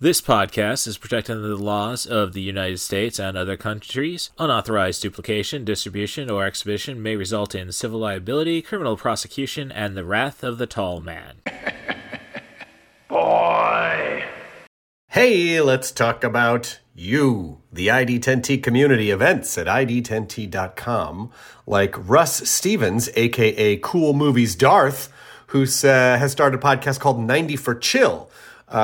This podcast is protected under the laws of the United States and other countries. Unauthorized duplication, distribution, or exhibition may result in civil liability, criminal prosecution, and the wrath of the tall man. Boy! Hey, let's talk about you, the ID10T community events at ID10T.com, like Russ Stevens, a.k.a. Cool Movies Darth, who has started a podcast called 90 for Chill,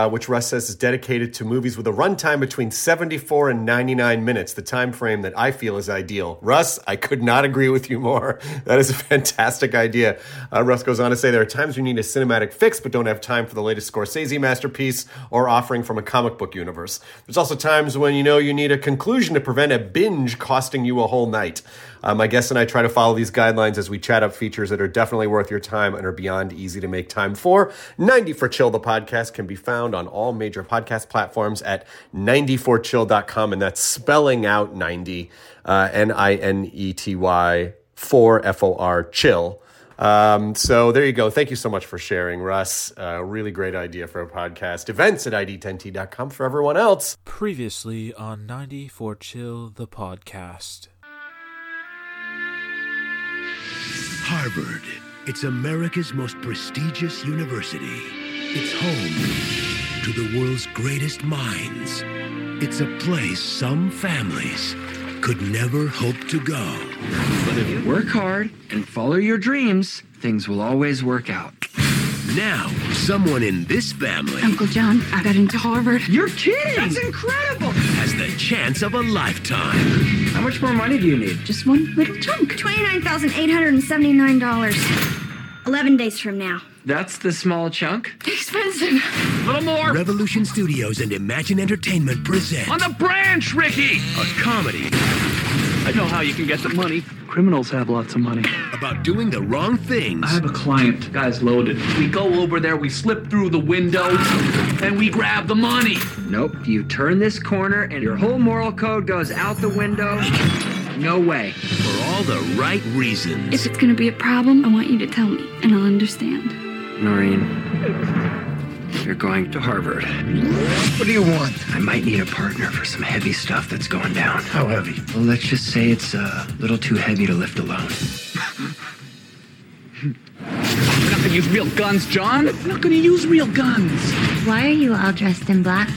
which Russ says is dedicated to movies with a runtime between 74 and 99 minutes, the time frame that I feel is ideal. Russ, I could not agree with you more. That is a fantastic idea. Russ goes on to say there are times you need a cinematic fix but don't have time for the latest Scorsese masterpiece or offering from a comic book universe. There's also times when you know you need a conclusion to prevent a binge costing you a whole night. My guest and I try to follow these guidelines as we chat up features that are definitely worth your time and are beyond easy to make time for. 90 for Chill, the podcast, can be found on all major podcast platforms at 90forchill.com, and that's spelling out 90, N-I-N-E-T-Y, 4, F-O-R, chill. So there you go. Thank you so much for sharing, Russ. Really great idea for a podcast. Events at ID10T.com for everyone else. Previously on 90 for Chill, the podcast. Harvard. It's America's most prestigious university. It's home to the world's greatest minds. It's a place some families could never hope to go. But if you work hard and follow your dreams, things will always work out. Now, someone in this family... Uncle John, I got into Harvard. You're kidding! That's incredible! ...has the chance of a lifetime. How much more money do you need? Just one little chunk. $29,879. 11 days from now. That's the small chunk? Expensive. A little more. Revolution Studios and Imagine Entertainment present... On the branch, Ricky! A comedy. I know how you can get the money. Criminals have lots of money. About doing the wrong things. I have a client. Guy's loaded. We go over there, we slip through the window, and we grab the money. Nope. You turn this corner, and your whole moral code goes out the window. No way. For all the right reasons. If it's going to be a problem, I want you to tell me, and I'll understand. Noreen... You're going to Harvard. What do you want? I might need a partner for some heavy stuff that's going down. How heavy? Well, let's just say it's a little too heavy to lift alone. We're not gonna use real guns, John. We're not gonna use real guns. Why are you all dressed in black?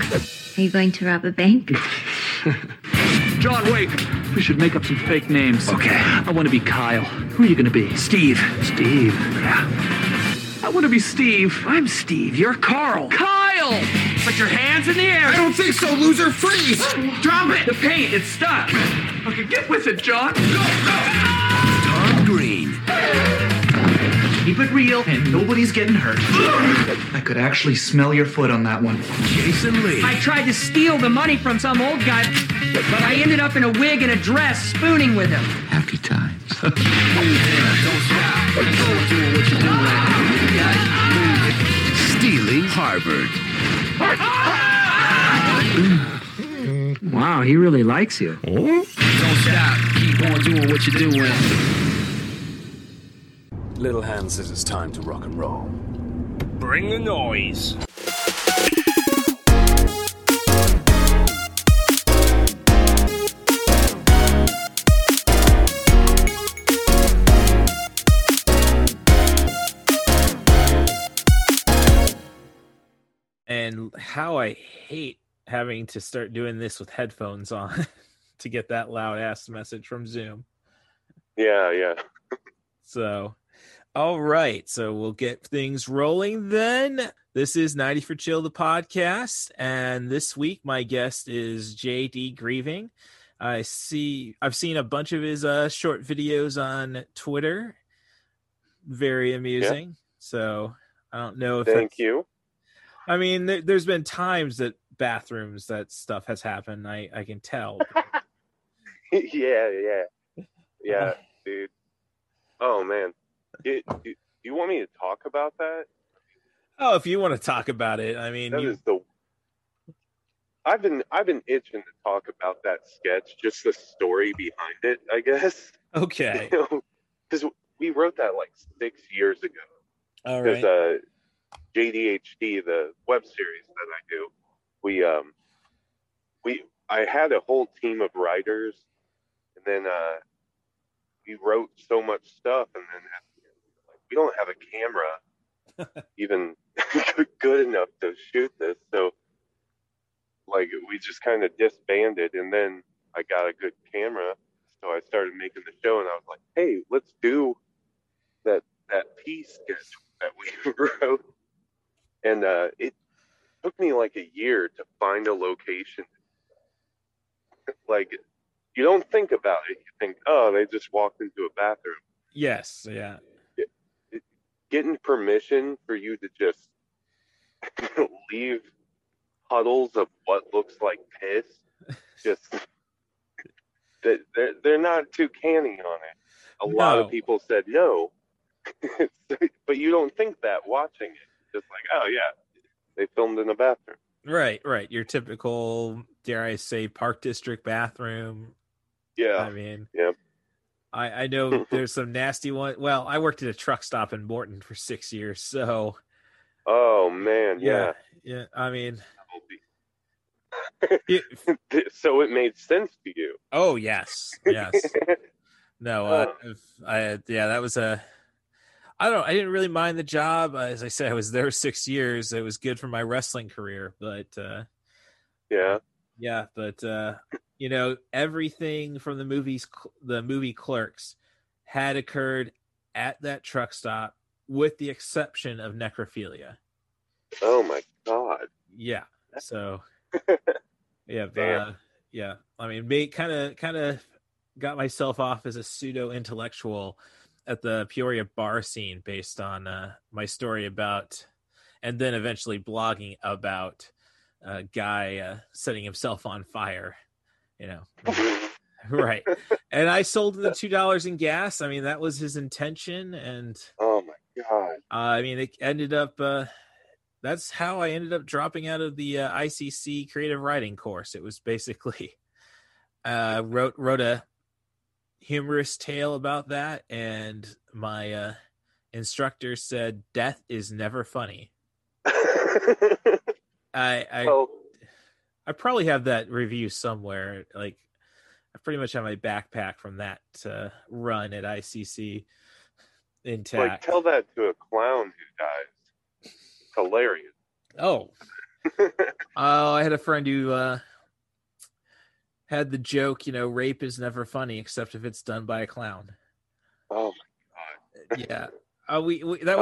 Are you going to rob a bank? John, wait. We should make up some fake names. Okay. I want to be Kyle. Who are you gonna be? Steve. Steve. Yeah. I want to be Steve. I'm Steve. You're Carl. Kyle! Put your hands in the air. I don't think so, loser. Freeze! Drop it! The paint, it's stuck. Okay, get with it, John. Go, go! Tom Green. Keep it real and nobody's getting hurt. I could actually smell your foot on that one. Jason Lee. I tried to steal the money from some old guy, but I ended up in a wig and a dress spooning with him. Happy times. Don't stop. Don't do what you're doing. Stealing Harvard. Wow, he really likes you. Don't stop. Keep on doing what you're doing. Little Hand says it's time to rock and roll. Bring the noise. And how I hate having to start doing this with headphones on to get that loud ass message from Zoom. Yeah. So, all right. So we'll get things rolling then. This is 90 for Chill, the podcast. And this week, my guest is JD Grieving. I've seen a bunch of his short videos on Twitter. Very amusing. Yeah. So I don't know if... Thank you. I mean, there's been times that bathrooms, that stuff has happened. I can tell. Yeah, dude. Oh, man. You want me to talk about that? Oh, if you want to talk about it. I mean, I've been itching to talk about that sketch, just the story behind it, I guess. Okay. Because we wrote that like 6 years ago. All right. JDHD, the web series that I do, I had a whole team of writers, and then we wrote so much stuff, and then at the end, like, we don't have a camera even good enough to shoot this, so like we just kind of disbanded. And then I got a good camera, so I started making the show, and I was like, hey, let's do that piece that we wrote. And it took me like a year to find a location. Like, you don't think about it, you think, oh, they just walked into a bathroom. Yes. Yeah. Getting permission for you to just leave puddles of what looks like piss, just they're not too canny on it. A lot of people said no, but you don't think that watching it. Just like, oh yeah, they filmed in a bathroom. Right. Your typical, dare I say, Park District bathroom. Yeah. I mean, yeah. I know there's some nasty one. Well, I worked at a truck stop in Morton for 6 years, so. Oh man, yeah. I mean, so it made sense to you. Oh yes. No, that was a. I didn't really mind the job. As I said, I was there 6 years. It was good for my wrestling career, but. Yeah, but. You know, everything from the movie Clerks had occurred at that truck stop, with the exception of necrophilia. Oh my God. Yeah. So yeah, but, yeah. I mean, me kind of got myself off as a pseudo intellectual at the Peoria bar scene based on my story about, and then eventually blogging about a guy setting himself on fire. You know, right. And I sold the $2 in gas. I mean, that was his intention. And oh my God. I mean, it ended up, that's how I ended up dropping out of the ICC creative writing course. It was basically, wrote a humorous tale about that. And my instructor said, death is never funny. I probably have that review somewhere. Like, I pretty much have my backpack from that run at ICC intact. Like, tell that to a clown who dies. It's hilarious. Oh. I had a friend who had the joke, you know, rape is never funny except if it's done by a clown. Oh my God. Yeah. That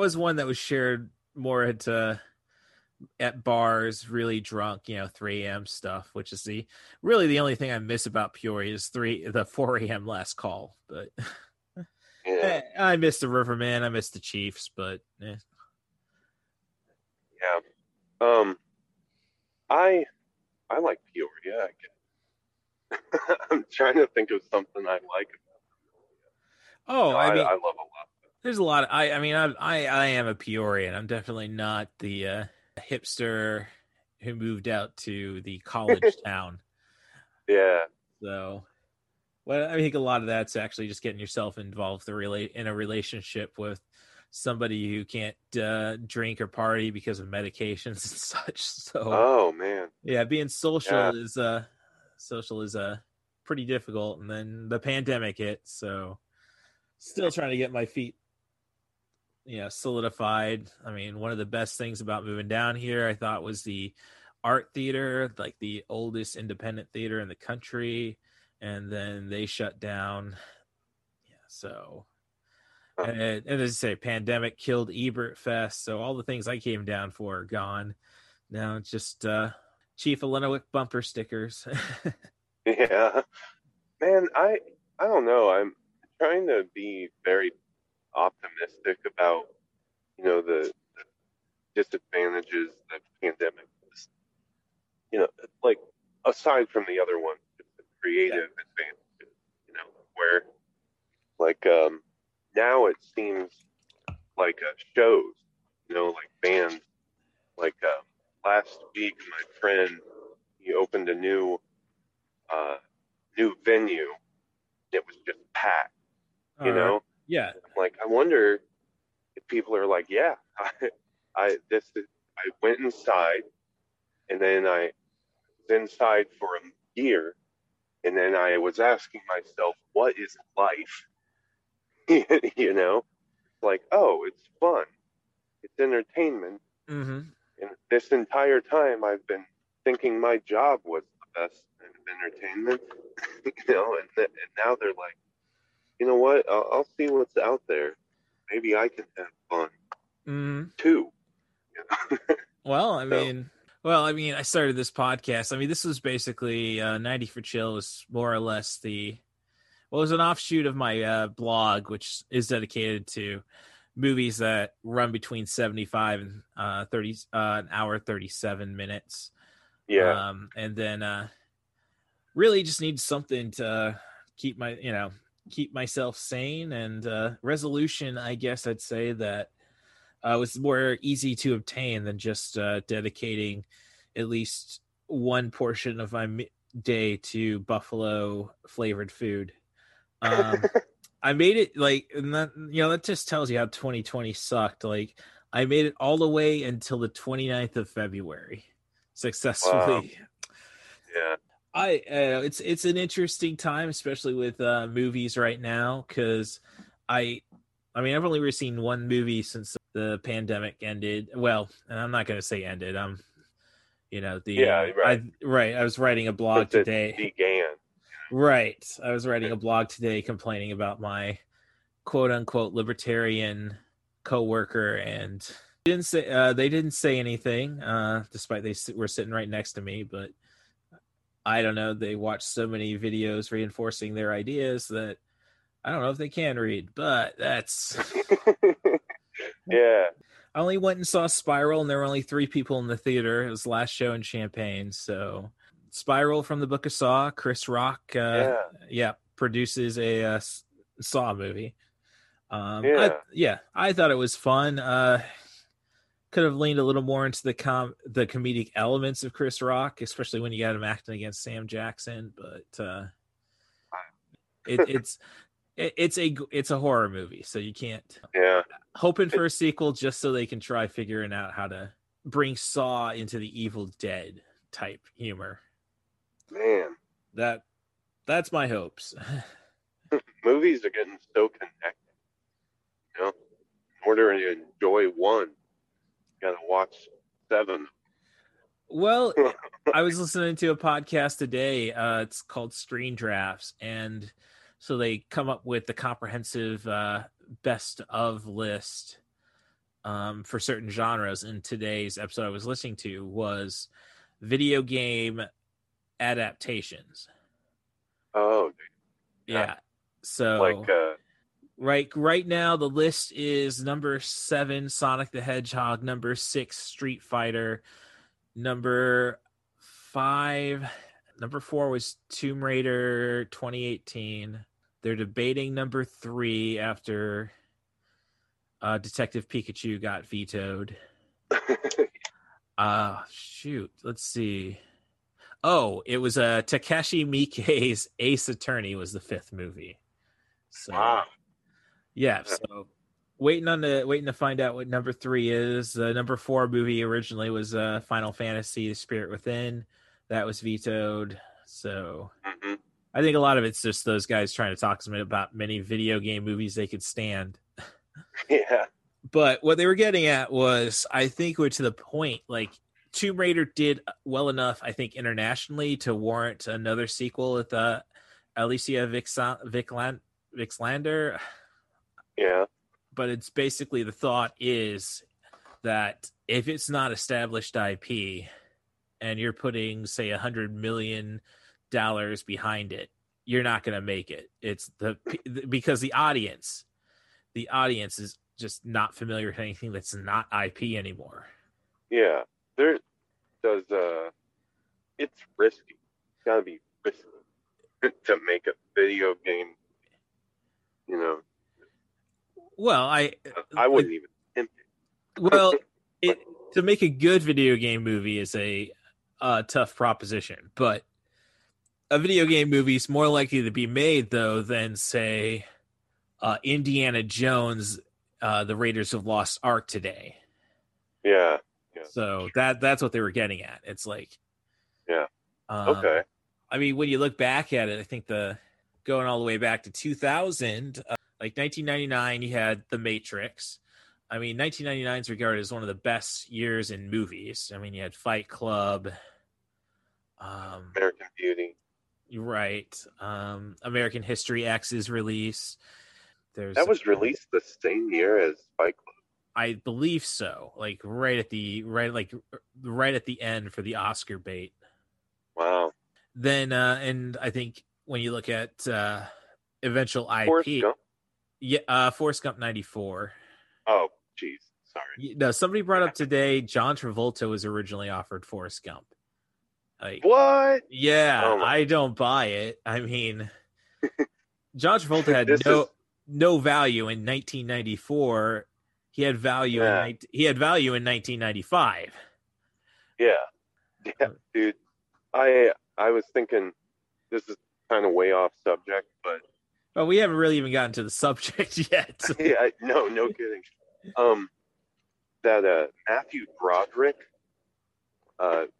was one that was shared more at bars, really drunk, you know, 3 a.m. stuff, which is the only thing I miss about Peoria is the 4 a.m. last call. But yeah. I miss the Riverman, I miss the Chiefs, but yeah. I like Peoria, I guess. I'm trying to think of something I like about Peoria. Oh, no, I mean, I love a lot. There's a lot. I am a Peorian. I'm definitely not the hipster who moved out to the college town. Yeah. So, well, I think a lot of that's actually just getting yourself involved in a relationship with somebody who can't drink or party because of medications and such. So, oh man, yeah, being social is pretty difficult. And then the pandemic hit, so still trying to get my feet. Yeah, solidified. I mean, one of the best things about moving down here, I thought, was the art theater, like the oldest independent theater in the country, and then they shut down. Yeah, so and as I say, pandemic killed Ebert Fest, so all the things I came down for are gone. Now it's just Chief Illinois bumper stickers. Yeah, man, I don't know. I'm trying to be very optimistic about, you know, the disadvantages that the pandemic is, you know, like aside from the other one, the creative advantages, you know, where like now it seems like shows, you know, like bands, like last week my friend, he opened a new venue, it was just packed. You know. Yeah, like I wonder if people are like, yeah, I went inside And then I was inside for a year. And then I was asking myself, what is life? You know, like, oh, it's fun. It's entertainment. Mm-hmm. And this entire time I've been thinking my job was the best kind of entertainment, you know, and now they're like, you know what, I'll see what's out there. Maybe I can have fun too. You know? Well, I mean, I started this podcast. I mean, this was basically 90 for Chill is more or less it was an offshoot of my blog, which is dedicated to movies that run between 75 and 1 hour 37 minutes. Yeah. And then really just need something to keep my, you know, keep myself sane, and resolution, I guess I'd say that was more easy to obtain than just dedicating at least one portion of my day to buffalo flavored food. I made it, like, and that, you know, that just tells you how 2020 sucked. Like, I made it all the way until the 29th of February successfully. Wow. Yeah. It's an interesting time, especially with movies right now, because I mean, I've only really seen one movie since the pandemic ended. Well, and I'm not going to say ended. I was writing a blog today. Began. Right. I was writing a blog today complaining about my quote unquote libertarian coworker, and they didn't say anything, despite they were sitting right next to me, but I don't know. They watched so many videos reinforcing their ideas that I don't know if they can read, but that's yeah. I only went and saw Spiral, and there were only 3 people in the theater. It was the last show in Champaign, so Spiral from the Book of Saw. Chris Rock, produces a Saw movie. I thought it was fun. Could have leaned a little more into the comedic elements of Chris Rock, especially when you got him acting against Sam Jackson. But it's a horror movie, so you can't. Yeah. Hoping for a sequel just so they can try figuring out how to bring Saw into the Evil Dead type humor. Man, that's my hopes. Movies are getting so connected, you know. In order to enjoy one, you gotta watch 7. Well, I was listening to a podcast today, it's called Screen Drafts, and so they come up with the comprehensive best of list for certain genres, and today's episode I was listening to was video game adaptations. Oh, yeah. So, like, right now the list is number 7, Sonic the Hedgehog, number 6, Street Fighter, number 5, number 4 was Tomb Raider 2018. They're debating number 3 after Detective Pikachu got vetoed. Shoot. Let's see. Oh, it was Takashi Miike's Ace Attorney was the 5th movie. So, wow. Yeah. So waiting to find out what number 3 is. The number 4 movie originally was Final Fantasy: The Spirit Within. That was vetoed. So I think a lot of it's just those guys trying to talk to me about many video game movies they could stand. Yeah. But what they were getting at was, I think we're to the point, like, Tomb Raider did well enough, I think, internationally to warrant another sequel with Alicia Vikander. Yeah. But it's basically, the thought is that if it's not established IP and you're putting, say, $100 million behind it, you're not going to make it. It's because the audience is just not familiar with anything that's not IP anymore. Yeah. It's risky. It's gotta be risky to make a video game, you know. Well, I wouldn't even attempt it. Well, to make a good video game movie is a tough proposition, but a video game movie is more likely to be made, though, than, say, Indiana Jones, The Raiders of Lost Ark today. Yeah. Yeah. Yeah. So that's what they were getting at. It's like, yeah. Okay. I mean, when you look back at it, I think going all the way back to 2000, like 1999, you had The Matrix. I mean, 1999 is regarded as one of the best years in movies. I mean, you had Fight Club, American Beauty, right? American History X's release. That was released the same year as Fight Club. I believe so. Like right at the end for the Oscar bait. Wow. Then and I think when you look at eventual IP, Forrest Gump 94. Oh, geez, sorry. No, somebody brought up today John Travolta was originally offered Forrest Gump. Like, what? Yeah, oh, I don't buy it. I mean, John Travolta had no value in 1994. He had value. Yeah. He had value in 1995. Yeah, dude. I was thinking this is kind of way off subject, but we haven't really even gotten to the subject yet. Yeah, no kidding. That Matthew Broderick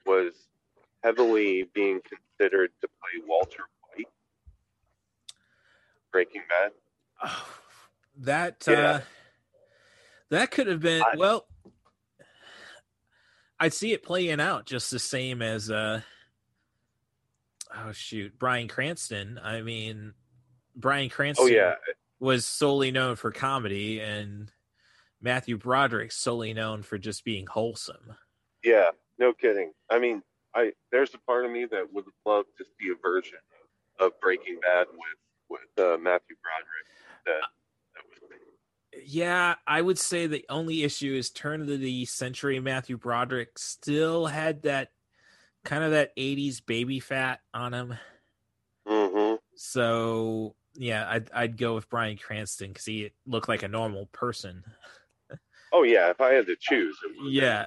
was heavily being considered to play Walter White. Breaking Bad. Oh, that. Yeah. That could have been, I'd see it playing out just the same as, Bryan Cranston. I mean, Bryan Cranston was solely known for comedy, and Matthew Broderick solely known for just being wholesome. Yeah, no kidding. I mean, there's a part of me that would love to see a version of Breaking Bad with Matthew Broderick that was made. Yeah, I would say the only issue is turn of the century Matthew Broderick still had that kind of that 80s baby fat on him. Mm-hmm. So, yeah, I'd go with Bryan Cranston because he looked like a normal person. Oh, yeah, if I had to choose, it would be Bryan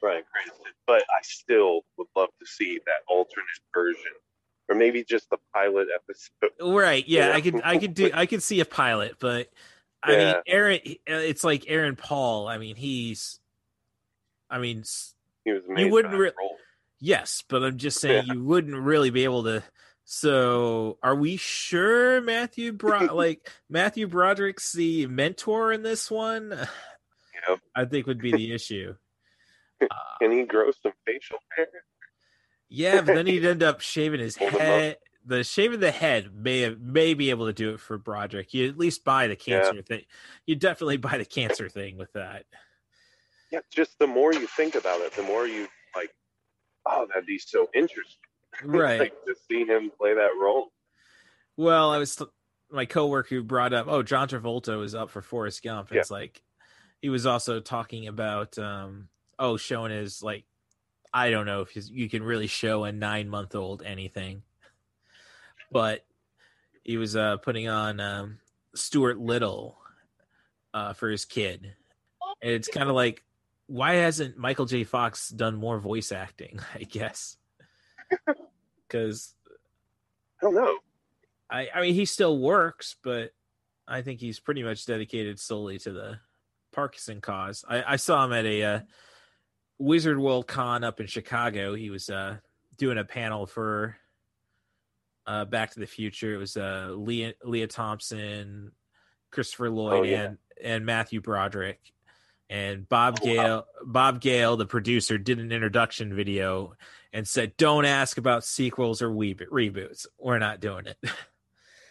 Cranston. But I still would love to see that alternate version. Or maybe just the pilot episode. Right, yeah, I could see a pilot, but... I mean, it's like Aaron Paul. I mean, he was amazing. You wouldn't yes, but I'm just saying you wouldn't really be able to. So are we sure Matthew Broderick's the mentor in this one? Yep. I think would be the issue. Can he grow some facial hair? Yeah, but then he'd end up shaving his head. The shave of the head may be able to do it for Broderick. You at least buy the cancer thing. You definitely buy the cancer thing with that. Yeah, just the more you think about it, the more you like, oh, that'd be so interesting. Right. Like, to see him play that role. Well, I was my coworker who brought up, oh, John Travolta was up for Forrest Gump. It's like he was also talking about showing his like, I don't know if you can really show a 9-month-old anything. But he was putting on Stuart Little for his kid. And it's kind of like, why hasn't Michael J. Fox done more voice acting, I guess? Because... I don't know. I mean, he still works, but I think he's pretty much dedicated solely to the Parkinson cause. I saw him at a Wizard World Con up in Chicago. He was doing a panel for... Back to the Future. It was Leah Thompson, Christopher Lloyd, and Matthew Broderick, and Bob Gale, the producer, did an introduction video and said, "Don't ask about sequels or reboots. We're not doing it."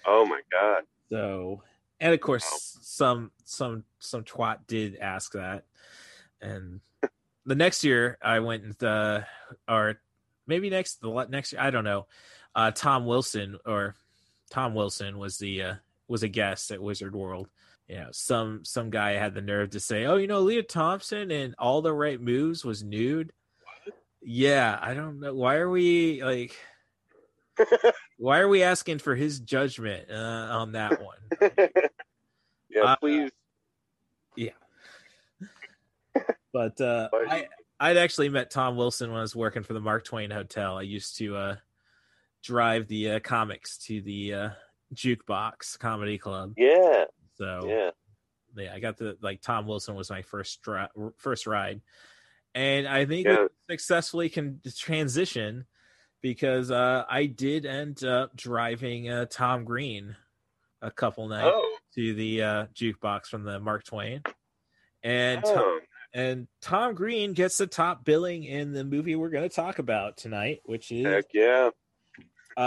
Oh my God! So, and of course, some twat did ask that. And the next year, I went and next year, I don't know. Tom Wilson was a guest at Wizard World. You know, some guy had the nerve to say, "Oh, you know, Leah Thompson in All the Right Moves was nude." What? Yeah, I don't know. Why are we like? Why are we asking for his judgment on that one? Please. Yeah. But I'd actually met Tom Wilson when I was working for the Mark Twain Hotel. I used to drive the comics to the Jukebox Comedy Club. Yeah. So I got Tom Wilson was my first ride, And I think it successfully can transition, because I did end up driving Tom Green a couple nights to the jukebox from the Mark Twain. And Tom Green gets the top billing in the movie we're going to talk about tonight, which is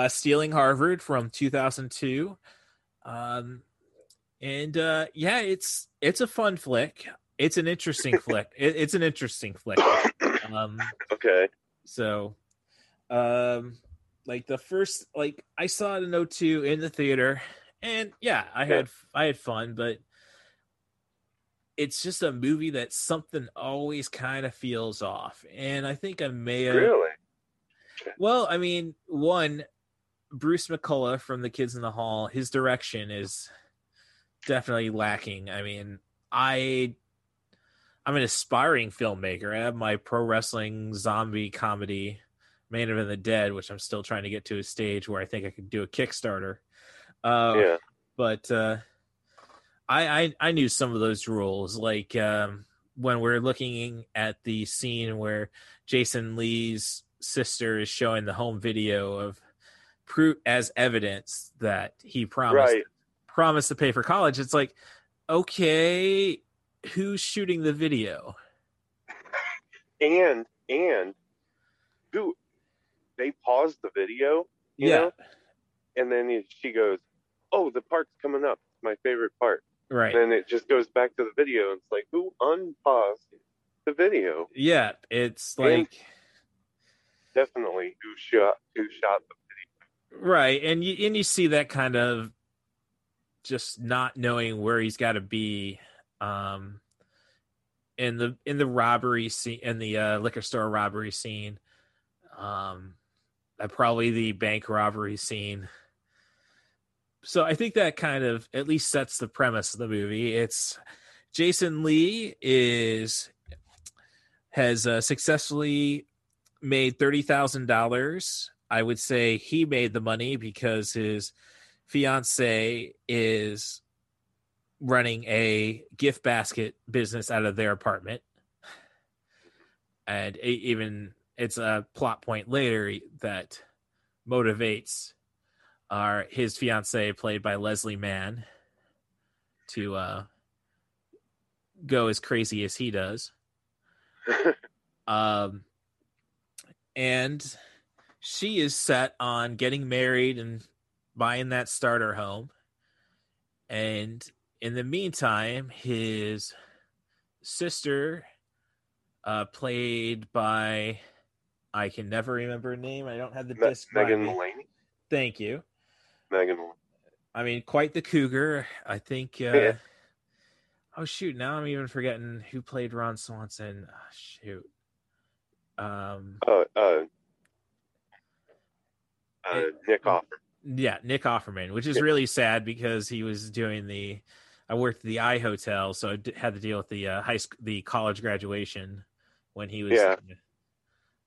Stealing Harvard from 2002. It's a fun flick. It's an interesting flick. It's an interesting flick. So, like the first, like I saw it in 2002 in the theater, and I had fun, but it's just a movie that something always kind of feels off. And I think I may have one, Bruce McCullough from The Kids in the Hall, his direction is definitely lacking. I mean, I'm an aspiring filmmaker. I have my pro wrestling zombie comedy Man of the Dead, which I'm still trying to get to a stage where I think I could do a Kickstarter. But I knew some of those rules, like when we're looking at the scene where Jason Lee's sister is showing the home video of proof as evidence that he promised to pay for college. It's like, okay, who's shooting the video? And dude, they paused the video, you know? And then she goes, oh, the part's coming up. My favorite part. Right. And then it just goes back to the video. And it's like, who unpaused the video? Yeah. It's like, and definitely who shot the video. Right. And you see that kind of just not knowing where he's got to be. In the robbery scene, in the liquor store robbery scene, probably the bank robbery scene. So I think that kind of at least sets the premise of the movie. It's Jason Lee has successfully made $30,000. I would say he made the money because his fiance is running a gift basket business out of their apartment. And even it's a plot point later that motivates his fiance, played by Leslie Mann, to go as crazy as he does. And she is set on getting married and buying that starter home. And in the meantime, his sister, played by, I can never remember her name. I don't have the disc. Megan Mulaney. Thank you. Megan Mulaney. I mean, quite the cougar. I think, oh shoot, now I'm even forgetting who played Ron Swanson. Oh, shoot. Nick Offerman. Yeah, Nick Offerman, which is really sad because he was doing I worked at the I Hotel, so I had to deal with the the college graduation when he was. Yeah.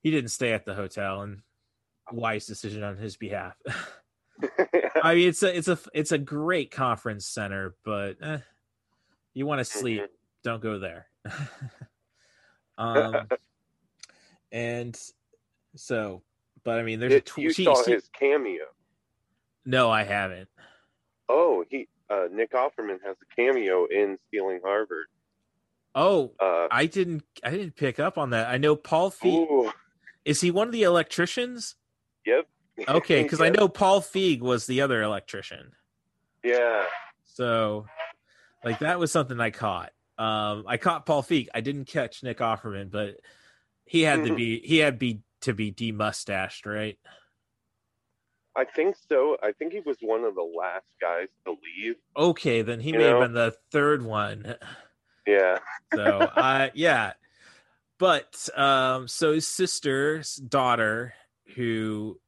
He didn't stay at the hotel, and wise decision on his behalf. I mean, it's a great conference center, but you want to sleep, don't go there. And so, but I mean, there's his cameo. No, I haven't. Oh, Nick Offerman has a cameo in Stealing Harvard. Oh, I didn't pick up on that. I know Paul Feig. Ooh. Is he one of the electricians? Yep. Okay, because I know Paul Feig was the other electrician. Yeah. So, like, that was something I caught. I caught Paul Feig. I didn't catch Nick Offerman, but he had to be. He had to be de-mustached, right? I think so. I think he was one of the last guys to leave. Okay, then he may have been the third one. Yeah. So, But, so his sister's daughter, who,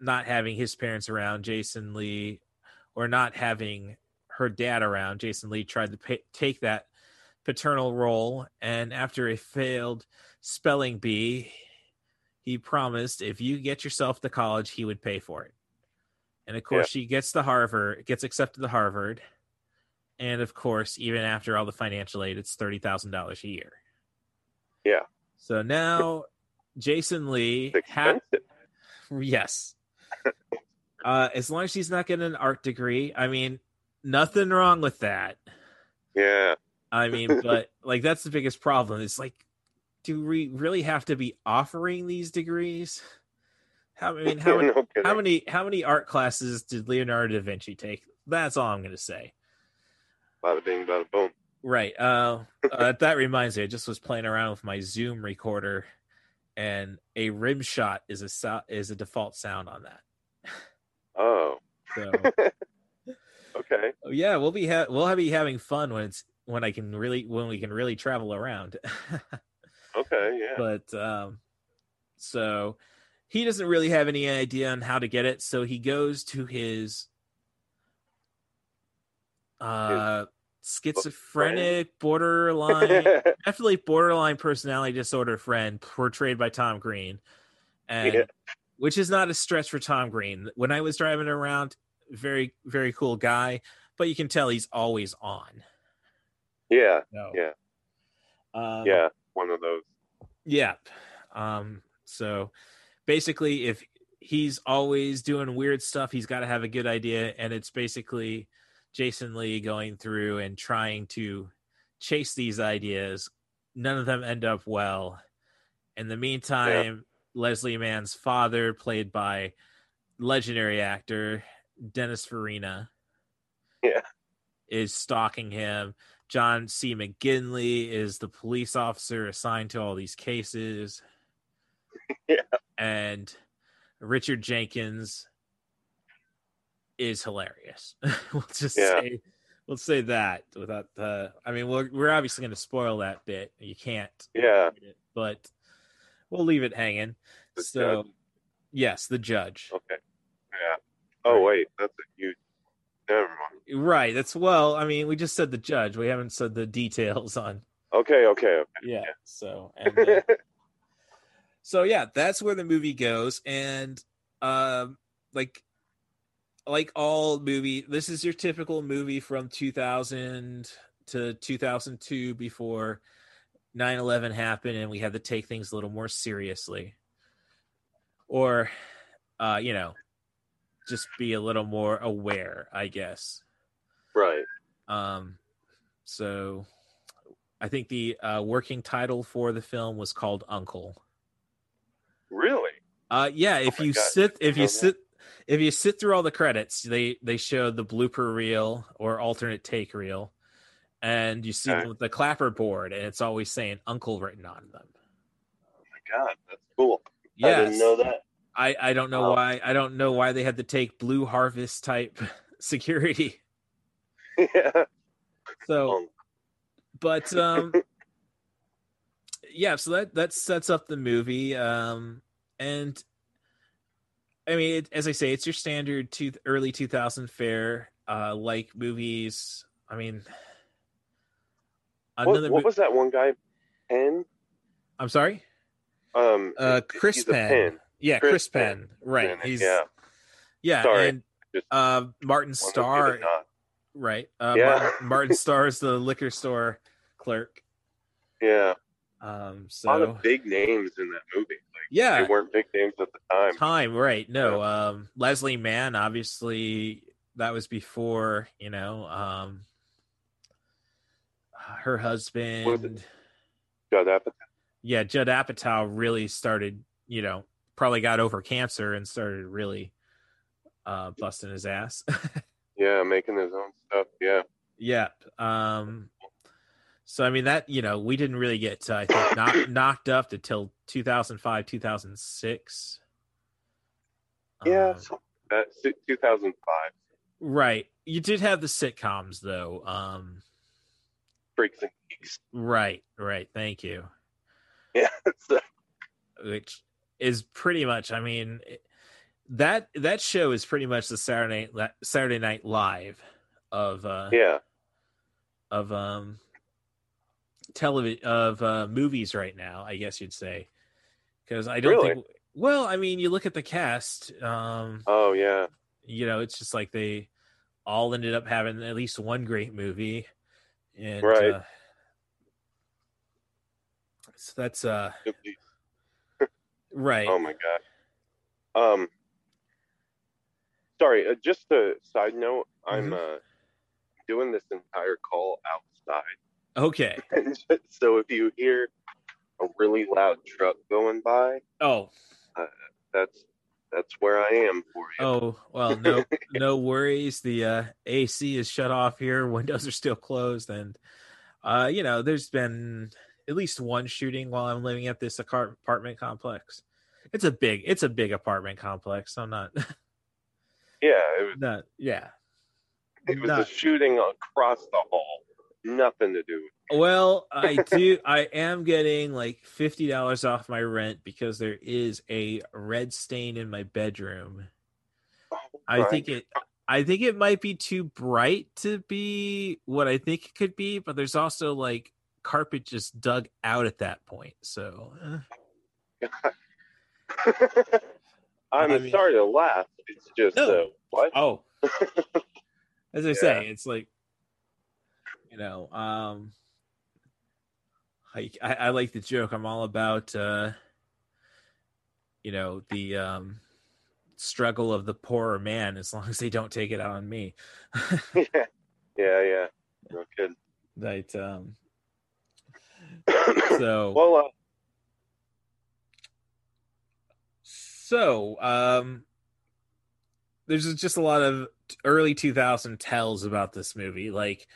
not having his parents around, Jason Lee, or not having her dad around, Jason Lee tried to take that paternal role. And after a failed spelling bee, he promised if you get yourself to college, he would pay for it. And of course, she gets accepted to Harvard. And of course, even after all the financial aid, it's $30,000 a year. Yeah. So now Jason Lee. Yes. As long as she's not getting an art degree, I mean, nothing wrong with that. Yeah. I mean, but like, that's the biggest problem. It's like, do we really have to be offering these degrees? How many art classes did Leonardo da Vinci take? That's all I'm going to say. Bada bing, bada boom. Right. That reminds me, I just was playing around with my Zoom recorder, and a rim shot is a default sound on that. Oh. So, okay. Yeah, we'll be having fun when we can really travel around. Okay. Yeah. But so he doesn't really have any idea on how to get it, so he goes to his schizophrenic, borderline, definitely borderline personality disorder friend portrayed by Tom Green, and which is not a stretch for Tom Green. When I was driving around, very, very cool guy, but you can tell he's always on. Yeah. So, yeah. One of those. Yeah. So basically, if he's always doing weird stuff, he's got to have a good idea, and it's basically Jason Lee going through and trying to chase these ideas. None of them end up well. In the meantime, Leslie Mann's father, played by legendary actor Dennis Farina, is stalking him. John C. McGinley is the police officer assigned to all these cases. Yeah. And Richard Jenkins is hilarious. We'll say that without the. I mean, we're obviously going to spoil that bit. You can't. Yeah. But we'll leave it hanging. The so, judge? Yes, the judge. Okay. Yeah. Oh right. Wait, that's a huge. Never mind. Right. That's well. I mean, we just said the judge. We haven't said the details on. Okay. Yeah. So. And, so yeah, that's where the movie goes, and like all movie, this is your typical movie from 2000 to 2002 before 9/11 happened, and we had to take things a little more seriously, or just be a little more aware, I guess. Right. So I think the working title for the film was called Uncle. Really? Yeah. If you sit through all the credits, they show the blooper reel or alternate take reel, and you see the clapperboard, and it's always saying "Uncle" written on them. Oh my god, that's cool! Yes. I didn't know that. I don't know why. I don't know why they had to take Blue Harvest type security. Yeah. So, but yeah. So that sets up the movie, and. I mean, as I say, it's your standard early 2000 fare, like movies. I mean, what was that one guy? Penn? I'm sorry? Chris Penn. Yeah, Chris Penn. Right. Sorry. And Martin Starr. Right. Martin Starr is the liquor store clerk. Yeah. So, a lot of big names in that movie. They weren't big names at the time. Right? No. Yeah. Leslie Mann, obviously, that was before her husband. Judd Apatow. Yeah, Judd Apatow really started. Probably got over cancer and started really busting his ass. Yeah, making his own stuff. Yeah. Yeah. So, I mean, that, we didn't really get, I think, knocked up until 2005, 2006. Yeah, 2005. Right. You did have the sitcoms, though. Freaks and Geeks. Right. Thank you. Yeah. Which is pretty much, I mean, that show is pretty much the Saturday Night Live of... television of movies right now, I guess you'd say, because I don't think. Well, I mean, you look at the cast. It's just like they all ended up having at least one great movie, and So that's right. Oh my god. Sorry, just a side note. I'm doing this entire call outside. Okay. So if you hear a really loud truck going by, that's where I am for you. Oh, well, no worries. The AC is shut off here. Windows are still closed. And, there's been at least one shooting while I'm living at this apartment complex. It's a big apartment complex. I'm not. Yeah. It was a shooting across the hall. Nothing to do with it. Well, I am getting like $50 off my rent because there is a red stain in my bedroom. Oh, I think it might be too bright to be what I think it could be, but there's also like carpet just dug out at that point. So I'm sorry to laugh. It's just what? Oh. As I say, it's like I like the joke. I'm all about, the struggle of the poorer man, as long as they don't take it out on me. Yeah. Real good. Right. There's just a lot of early 2000 tells about this movie. Like,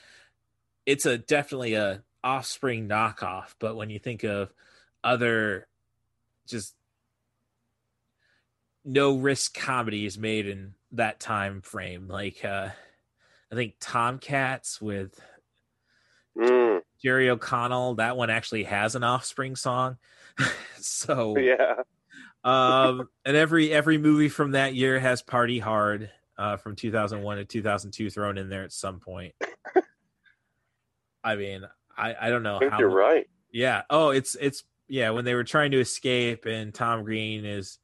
it's definitely a Offspring knockoff, but when you think of other just no risk comedies made in that time frame, like I think Tomcats with Jerry O'Connell, that one actually has an Offspring song. So yeah. And every movie from that year has Party Hard from 2001 to 2002 thrown in there at some point. I mean, I don't know. I think you're right. Yeah. Oh, it's yeah. When they were trying to escape, and Tom Green is,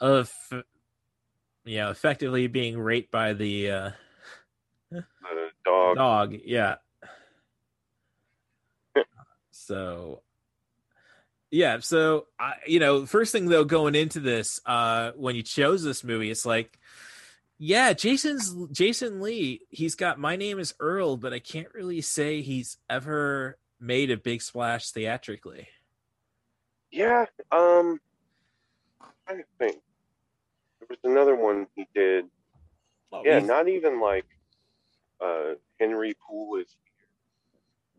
effectively being raped by the dog. Dog. Yeah. So. Yeah. So first thing though, going into this, when you chose this movie, it's like. Yeah, Jason Lee, he's got My Name Is Earl, but I can't really say he's ever made a big splash theatrically. Yeah, I think there was another one he did. Oh, yeah, not even like Henry Poole is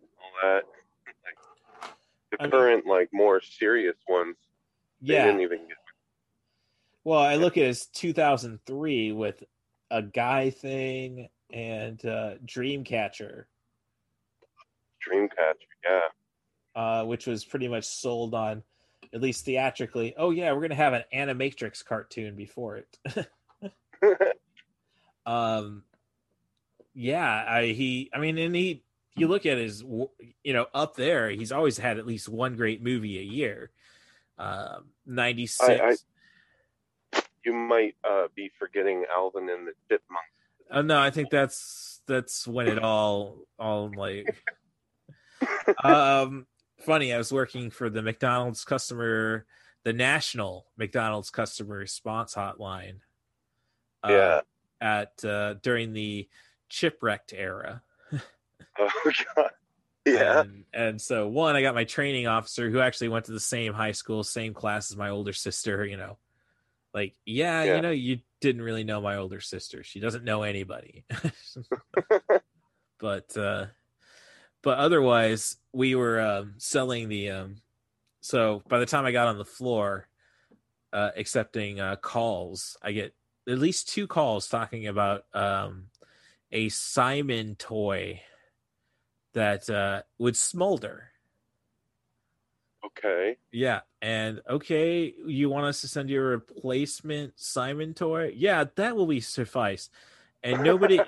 here. All that. Like, current, like, more serious ones, they didn't even get. Well, I look at his 2003 with A Guy Thing and Dreamcatcher. Yeah. Which was pretty much sold on, at least theatrically, oh yeah, we're going to have an Animatrix cartoon before it. Yeah, you look at his, up there, he's always had at least one great movie a year. 96. You might be forgetting Alvin and the Chipmunks. Oh, no, I think that's when it all like. Funny, I was working for the National McDonald's customer response hotline. During the Chipwrecked era. Oh God! Yeah. And so I got my training officer who actually went to the same high school, same class as my older sister. Like, you didn't really know my older sister. She doesn't know anybody. But otherwise, we were selling the... so by the time I got on the floor, accepting calls, I get at least two calls talking about a Simon toy that would smolder. Okay. Yeah. And you want us to send you a replacement Simon toy? Yeah, that will be suffice. And nobody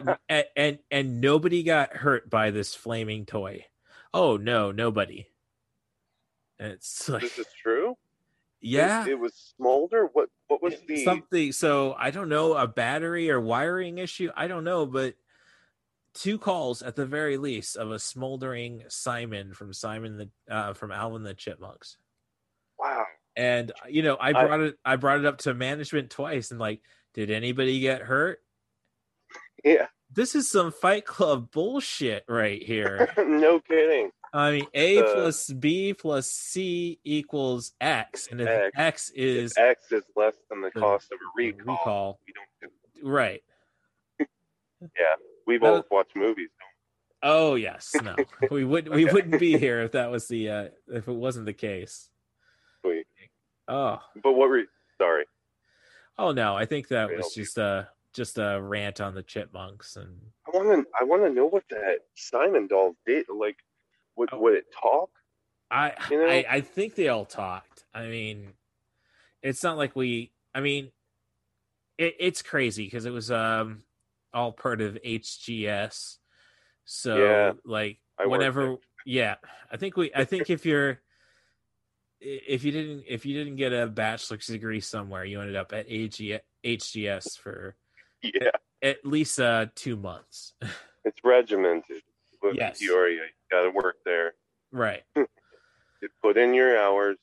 and nobody got hurt by this flaming toy. Oh no, nobody. And it's like, this is true? Yeah. It was smolder? What was the something? So I don't know, a battery or wiring issue. I don't know, but two calls at the very least of a smoldering Simon from from Alvin the Chipmunks. Wow. And you know, I brought it up to management twice and like, did anybody get hurt? Yeah. This is some Fight Club bullshit right here. No kidding. I mean, A plus B plus C equals X. And if X is less than the cost of a recall, we don't do it. Right. Yeah. We both watch movies. Oh yes. No. We would we wouldn't be here if that was the if it wasn't the case. Sweet. Oh. But what were you sorry. Oh no, I think that was just a rant on the Chipmunks. And I wanna know what that Simon doll did. Like would it talk? I think they all talked. I mean, it's not like it's crazy because it was all part of HGS. So I think if you didn't get a bachelor's degree somewhere, you ended up at HGS for at least 2 months. It's regimented. Yes. Peoria, you got to work there. Right. You put in your hours.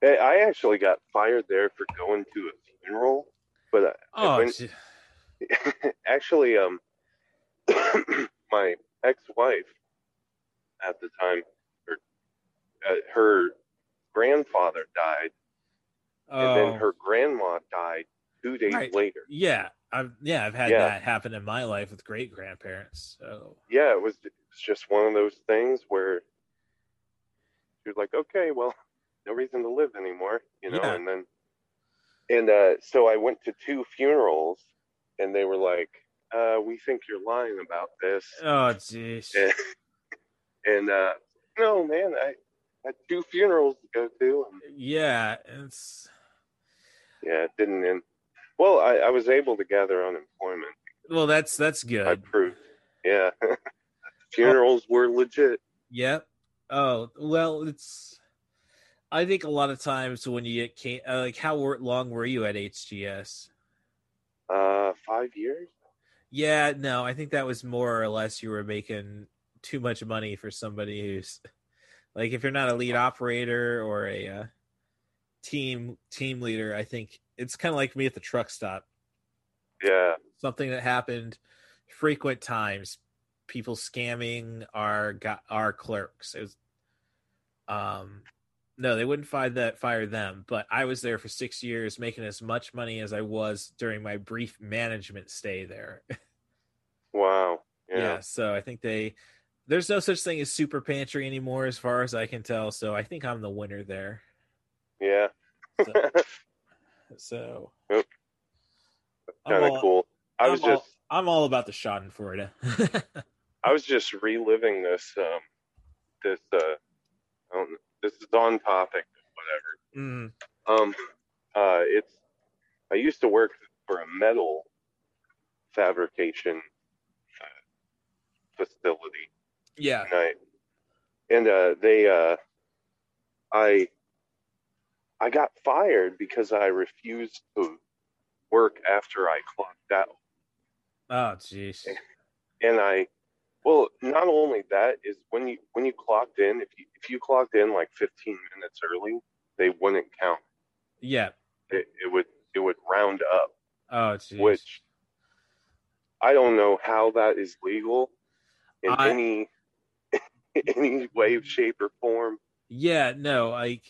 Hey, I actually got fired there for going to a funeral, but actually, my ex-wife at the time, her grandfather died, and then her grandma died 2 days later. Yeah, I've had that happen in my life with great grandparents. So yeah, it's just one of those things where you're like, okay, well, no reason to live anymore, you know. Yeah. So I went to two funerals, and they were like, "We think you're lying about this." Oh, jeez. And no, man, I had two funerals to go to. Yeah, it didn't end. Well, I was able to gather unemployment. Well, that's good. I proved. Yeah, funerals were legit. Yep. Yeah. Oh well, I think a lot of times when you get like, how long were you at HGS? 5 years. Yeah, no, I think that was more or less you were making too much money for somebody who's like, if you're not a lead operator or a team leader, I think it's kind of like me at the truck stop. Yeah, something that happened frequent times, people scamming our clerks. It was, no, they wouldn't fire them, but I was there for 6 years making as much money as I was during my brief management stay there. Wow. Yeah, so I think there's no such thing as super pantry anymore as far as I can tell, so I think I'm the winner there. Yeah. So yep. Kind of cool. I'm all about the Schadenfreude. I was just reliving this I don't know. This is on topic, whatever. Mm. I used to work for a metal fabrication facility. Yeah. I got fired because I refused to work after I clocked out. Oh, jeez. And not only that is when you clocked in, if you clocked in like 15 minutes early, they wouldn't count. Yeah. It would round up. Oh, jeez. Which I don't know how that is legal in any way, shape, or form. Yeah, no, I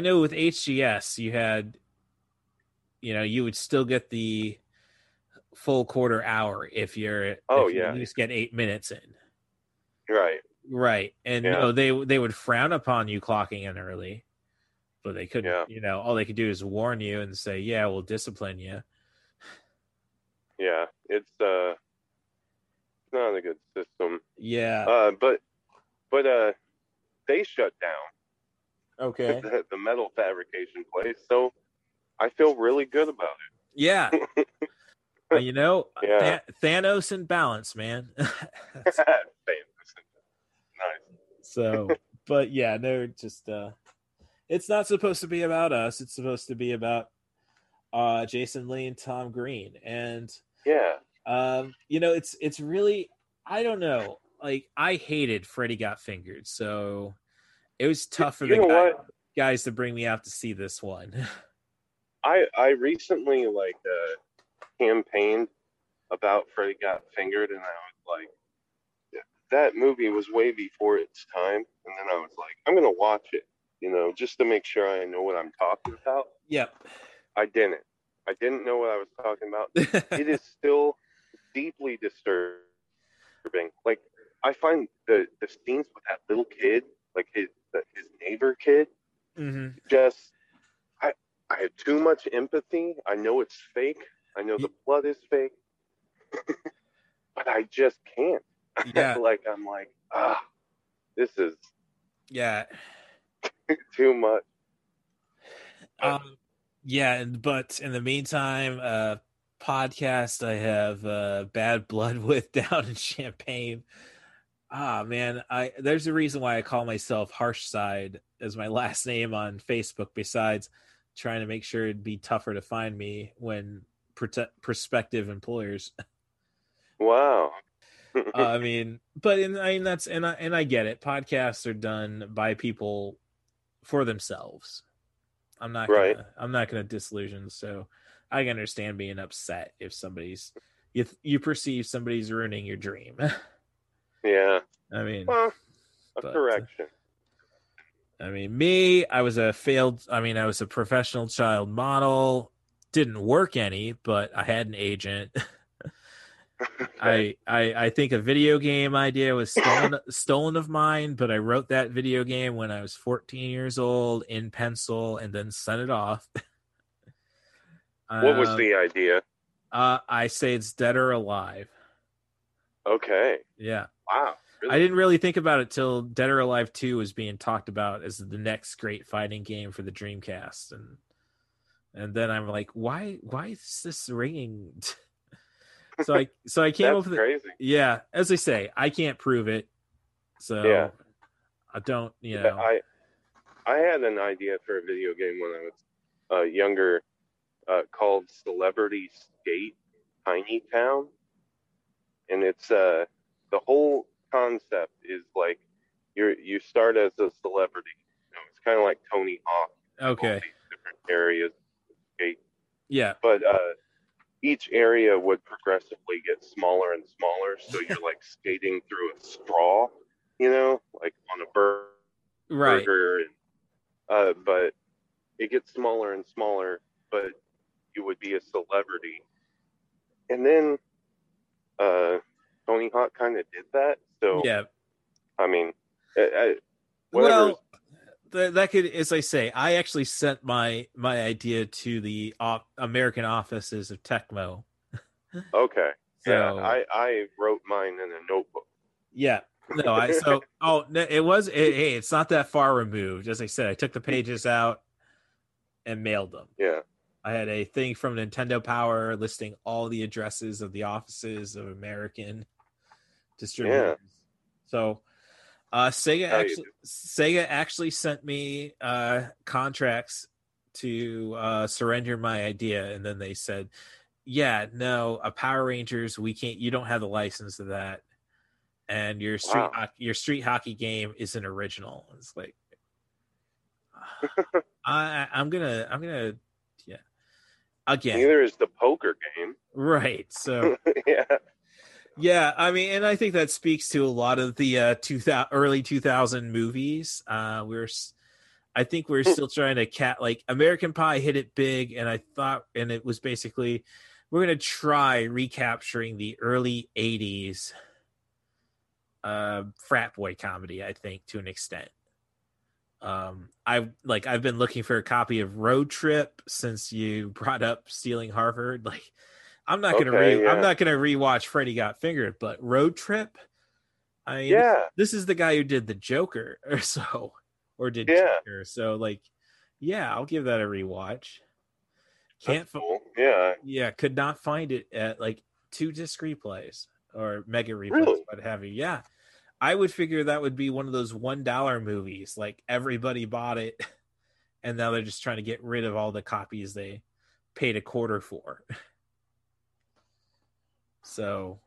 know with HGS you had, you would still get the full quarter hour if you at least get 8 minutes in. Right. And no, they would frown upon you clocking in early, but they couldn't. All they could do is warn you and say, yeah, we'll discipline you. Yeah, it's not a good system. Yeah. But they shut down. Okay. The metal fabrication place, so I feel really good about it. Yeah. Thanos and balance, man. Thanos. Nice. So, but yeah, they're just, it's not supposed to be about us. It's supposed to be about Jason Lee and Tom Green. And yeah, you know, it's really, I don't know. Like, I hated Freddy Got Fingered, so it was tough for the guys to bring me out to see this one. I recently campaigned about Freddy Got Fingered, and I was like, that movie was way before its time. And then I was like, I'm gonna watch it, you know, just to make sure I know what I'm talking about. Yep. I didn't know what I was talking about. It is still deeply disturbing. Like, I find the scenes with that little kid, like his neighbor kid, mm-hmm. just I have too much empathy. I know it's fake. I know the blood is fake, but I just can't. Yeah. This is too much. But in the meantime, podcast I have Bad Blood with Down in Champagne. There's a reason why I call myself Harsh Side as my last name on Facebook, besides trying to make sure it'd be tougher to find me when prospective employers. Wow. I get it. Podcasts are done by people for themselves. I'm not gonna disillusion. So I can understand being upset if you perceive somebody's ruining your dream. Yeah. Correction. I was a professional child model. Didn't work any, but I had an agent. Okay. I think a video game idea was stolen of mine, but I wrote that video game when I was 14 years old in pencil and then sent it off. What was the idea? I say it's Dead or Alive. Okay. Yeah. Wow. Really? I didn't really think about it till Dead or Alive 2 was being talked about as the next great fighting game for the Dreamcast, and then I'm like, why is this ringing? So I came up with crazy. Yeah, as I say, I can't prove it, so yeah. I don't. I had an idea for a video game when I was younger, called Celebrity Skate Tiny Town, and it's the whole concept is like you start as a celebrity. You know, it's kind of like Tony Hawk. Okay. All these different areas of skate. Yeah. But each area would progressively get smaller and smaller, so you're like skating through a straw, you know, like on a burger. Right. And, but it gets smaller and smaller, but you would be a celebrity. And then Tony Hawk kind of did that. So, yeah, that could, as I say, I actually sent my idea to the American offices of Tecmo. Okay. So, yeah, I wrote mine in a notebook. Yeah. No, it's not that far removed. As I said, I took the pages out and mailed them. Yeah. I had a thing from Nintendo Power listing all the addresses of the offices of American distributors. Yeah. So, Sega actually sent me contracts to surrender my idea, and then they said, "Yeah, no, a Power Rangers, we can't. You don't have the license to that, and your street hockey game isn't original." It's like, I'm gonna, yeah. Again, neither is the poker game, right? So, yeah. Yeah, and I think that speaks to a lot of the early 2000 movies. I think we're still trying to American Pie hit it big, and it was basically we're going to try recapturing the early 80s frat boy comedy, I think, to an extent. I've been looking for a copy of Road Trip since you brought up Stealing Harvard, I'm not gonna rewatch Freddy Got Fingered, but Road Trip. This is the guy who did the Joker, Joker. So I'll give that a rewatch. Could not find it at two disc replays or mega replays, really? What have you. Yeah, I would figure that would be one of those $1 movies. Everybody bought it, and now they're just trying to get rid of all the copies they paid a quarter for. So,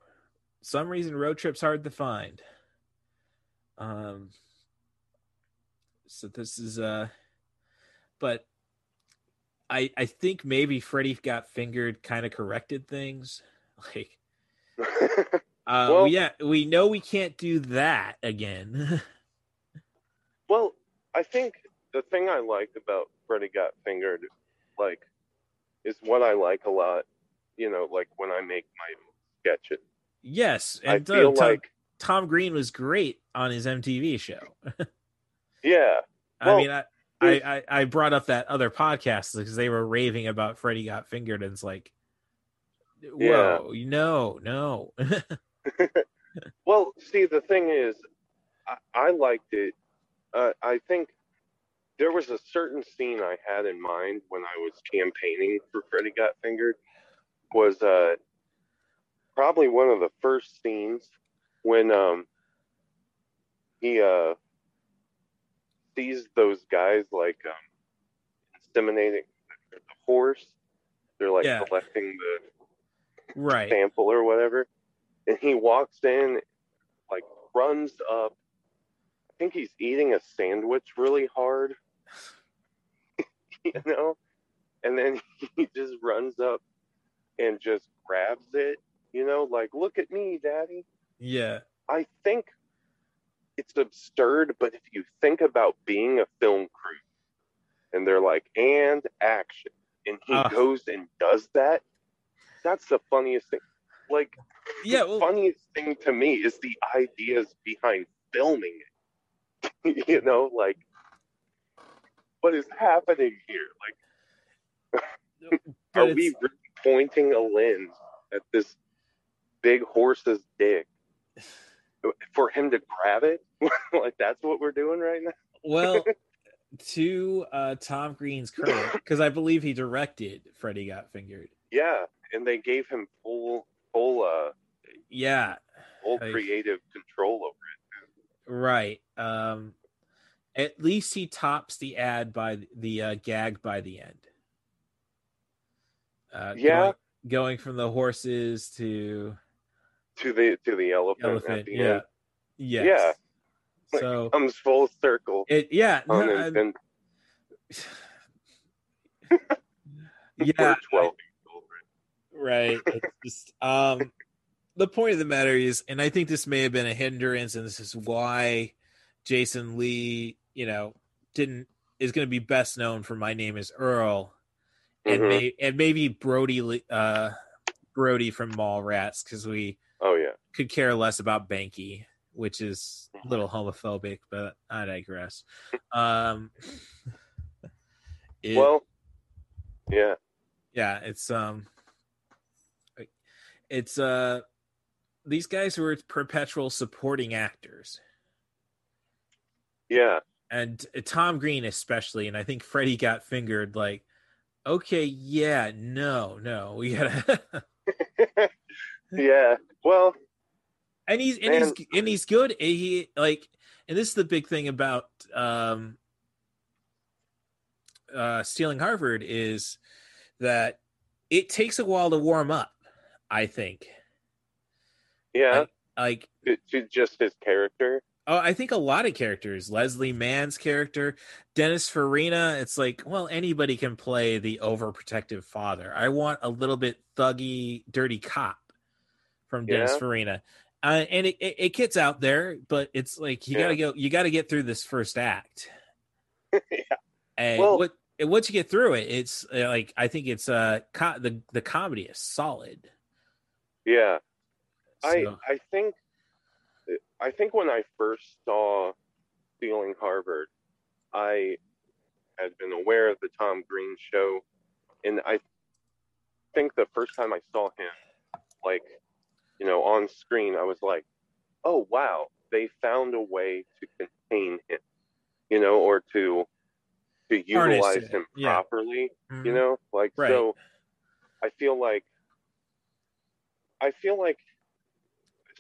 some reason Road Trip's hard to find. So this is but I think maybe Freddy Got Fingered kind of corrected things. Like, well, yeah, we know we can't do that again. Well, I think the thing I liked about Freddy Got Fingered, like, is what I like a lot, you know, like when I make my sketches. Yes, and I feel like Tom Green was great on his MTV show. Yeah. Well, I mean, I brought up that other podcast because they were raving about Freddy Got Fingered, and it's like, whoa, yeah. no. Well, see, the thing is, I liked it. I think there was a certain scene I had in mind when I was campaigning for Freddy Got Fingered, was probably one of the first scenes when he sees those guys like inseminating the horse. They're like collecting the sample or whatever, and he walks in, like runs up. I think he's eating a sandwich really hard, you know, and then he just runs up and just grabs it. You know, like, look at me, Daddy. Yeah. I think it's absurd, but if you think about being a film crew and they're like, and action, and he goes and does that, that's the funniest thing. Like, yeah, the funniest thing to me is the ideas behind filming it. You know, like, what is happening here? Like, are we really pointing a lens at this big horse's dick for him to grab it? Like, that's what we're doing right now. Well, to Tom Green's credit, because I believe he directed Freddy Got Fingered. Yeah, and they gave him full creative control over it. Right. At least he tops the ad by the gag by the end. Going from the horses to the elephant at the end. Yes. Yeah. So it comes full circle. We're 12 years old, right? It's just, the point of the matter is, and I think this may have been a hindrance, and this is why Jason Lee, you know, is going to be best known for My Name Is Earl. And, maybe Brody from Mallrats, because we could care less about Banky, which is a little homophobic, but I digress. It's these guys who are perpetual supporting actors. Yeah, and Tom Green especially, and I think Freddy Got Fingered, like, okay, yeah, no, we gotta. Yeah, well, he's good. He and this is the big thing about Stealing Harvard, is that it takes a while to warm up, I think. Yeah, just his character. Oh, I think a lot of characters. Leslie Mann's character, Dennis Farina. It's like, well, anybody can play the overprotective father. I want a little bit thuggy, dirty cop from Dennis Farina, and it gets out there. But it's like you got to get through this first act. And once you get through it, it's like, I think it's the comedy is solid. Yeah, so. I think when I first saw Stealing Harvard, I had been aware of the Tom Green show, and I think the first time I saw him, like, you know, on screen, I was like, oh, wow, they found a way to contain him, you know, or to utilize him properly, you know? Like, so I feel like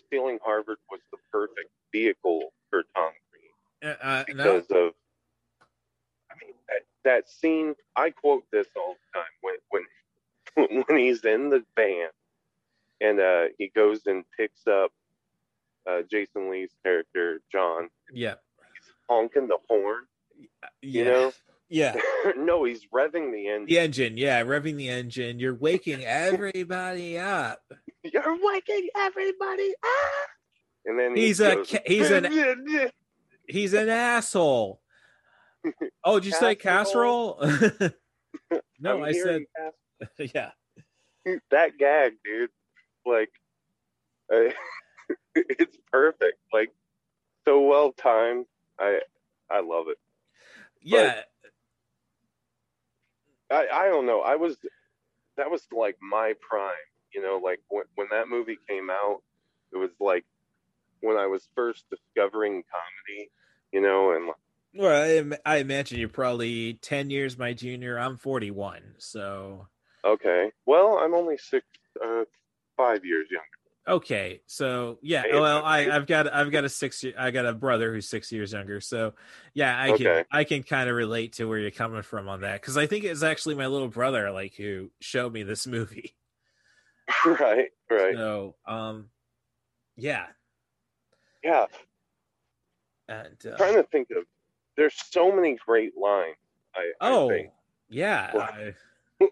Stealing Harvard was the perfect vehicle for Tom Green because that scene. I quote this all the time when when he's in the van and he goes and picks up Jason Lee's character, John. Yeah. He's honking the horn. You know? Yeah. No, he's revving the engine. The engine, yeah, revving the engine. You're waking everybody up. You're waking everybody up. And then he's an asshole. Oh, did you say casserole? No, I said yeah. That gag, dude. Like, it's perfect. Like, so well timed. I love it. Yeah. But I don't know. That was like my prime. You know, like when that movie came out, it was like when I was first discovering comedy. You know, and. Well, I imagine you're probably 10 years my junior. I'm 41, so... Okay. Well, I'm only 5 years younger. Okay, so, yeah, well, I got a brother who's 6 years younger, so, yeah, I can kind of relate to where you're coming from on that, because I think it's actually my little brother, like, who showed me this movie. Right. So, yeah. Yeah. And, I'm trying to think of... There's so many great lines. I think. Yeah. Like,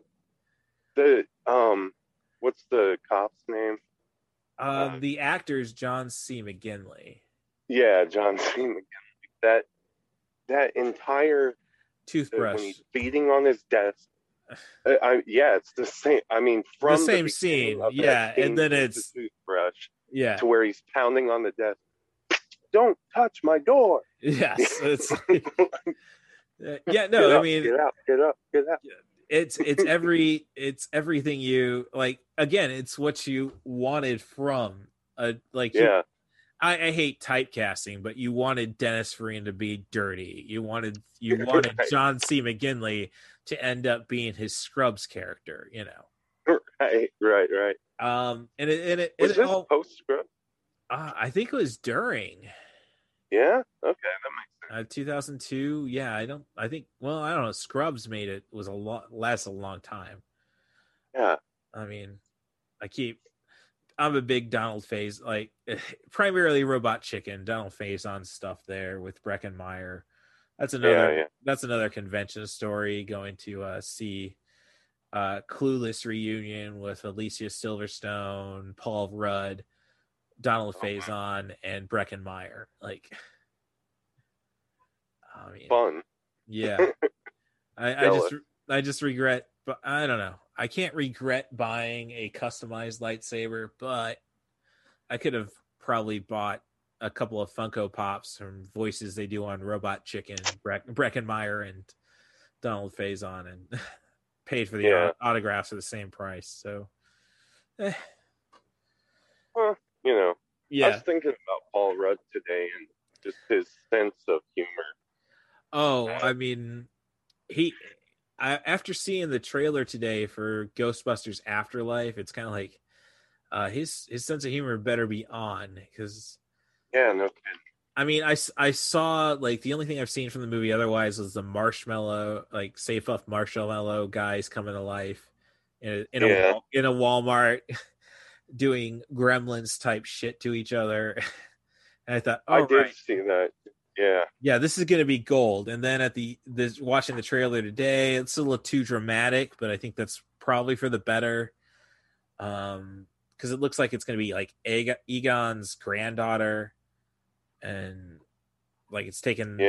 the what's the cop's name? The actor's John C. McGinley. Yeah, John C. McGinley. That entire toothbrush when he's beating on his desk. Yeah, it's the same. I mean, from the same scene. Yeah, and then it's the toothbrush. Yeah, to where he's pounding on the desk. Don't touch my door. Yes, it's like, yeah. No, get up, I mean, get up. It's everything you like. Again, it's what you wanted from a like. Yeah, I hate typecasting, but you wanted Dennis Farina to be dirty. You wanted right. John C. McGinley to end up being his Scrubs character. You know, right. And it was this post Scrubs. I think it was during. Yeah. Okay, that makes sense. 2002. Yeah, I don't know. Scrubs made it was a long time. Yeah. I mean, I'm a big Donald Faison, like primarily Robot Chicken, Donald Faison stuff there with Breckenmeyer. That's another. Yeah. That's another convention story. Going to see Clueless reunion with Alicia Silverstone, Paul Rudd. Donald Faison and Breckenmeyer, like, I mean, fun. Yeah, I just regret, but I don't know. I can't regret buying a customized lightsaber, but I could have probably bought a couple of Funko Pops from voices they do on Robot Chicken, Breckenmeyer and Donald Faison, and paid for the autographs at the same price. So, Well. You know, yeah. I was thinking about Paul Rudd today and just his sense of humor. Oh, I mean, after seeing the trailer today for Ghostbusters Afterlife, it's kind of like his sense of humor better be on. Cause, yeah, no kidding. I mean, I saw, like, the only thing I've seen from the movie otherwise was the marshmallow, like, Safe Up Marshmallow guys coming to life in a Walmart. Doing Gremlins type shit to each other, and I thought, I did see that. Yeah, this is going to be gold. And then at this watching the trailer today, it's a little too dramatic, but I think that's probably for the better. Because it looks like it's going to be like Egon's granddaughter, and like it's taking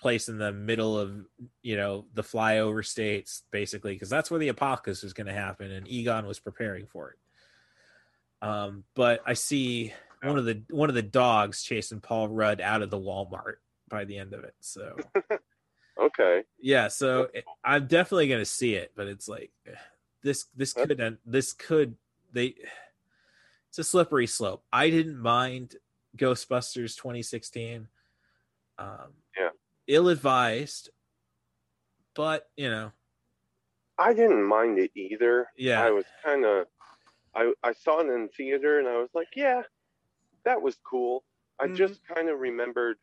place in the middle of, you know, the flyover states basically, because that's where the apocalypse is going to happen, and Egon was preparing for it. But I see one of the dogs chasing Paul Rudd out of the Walmart by the end of it. So, okay, yeah. So I'm definitely gonna see it, but it's like it's a slippery slope. I didn't mind Ghostbusters 2016. Ill-advised, but you know, I didn't mind it either. Yeah, I was kind of. I saw it in the theater and I was like, yeah, that was cool. I just kind of remembered.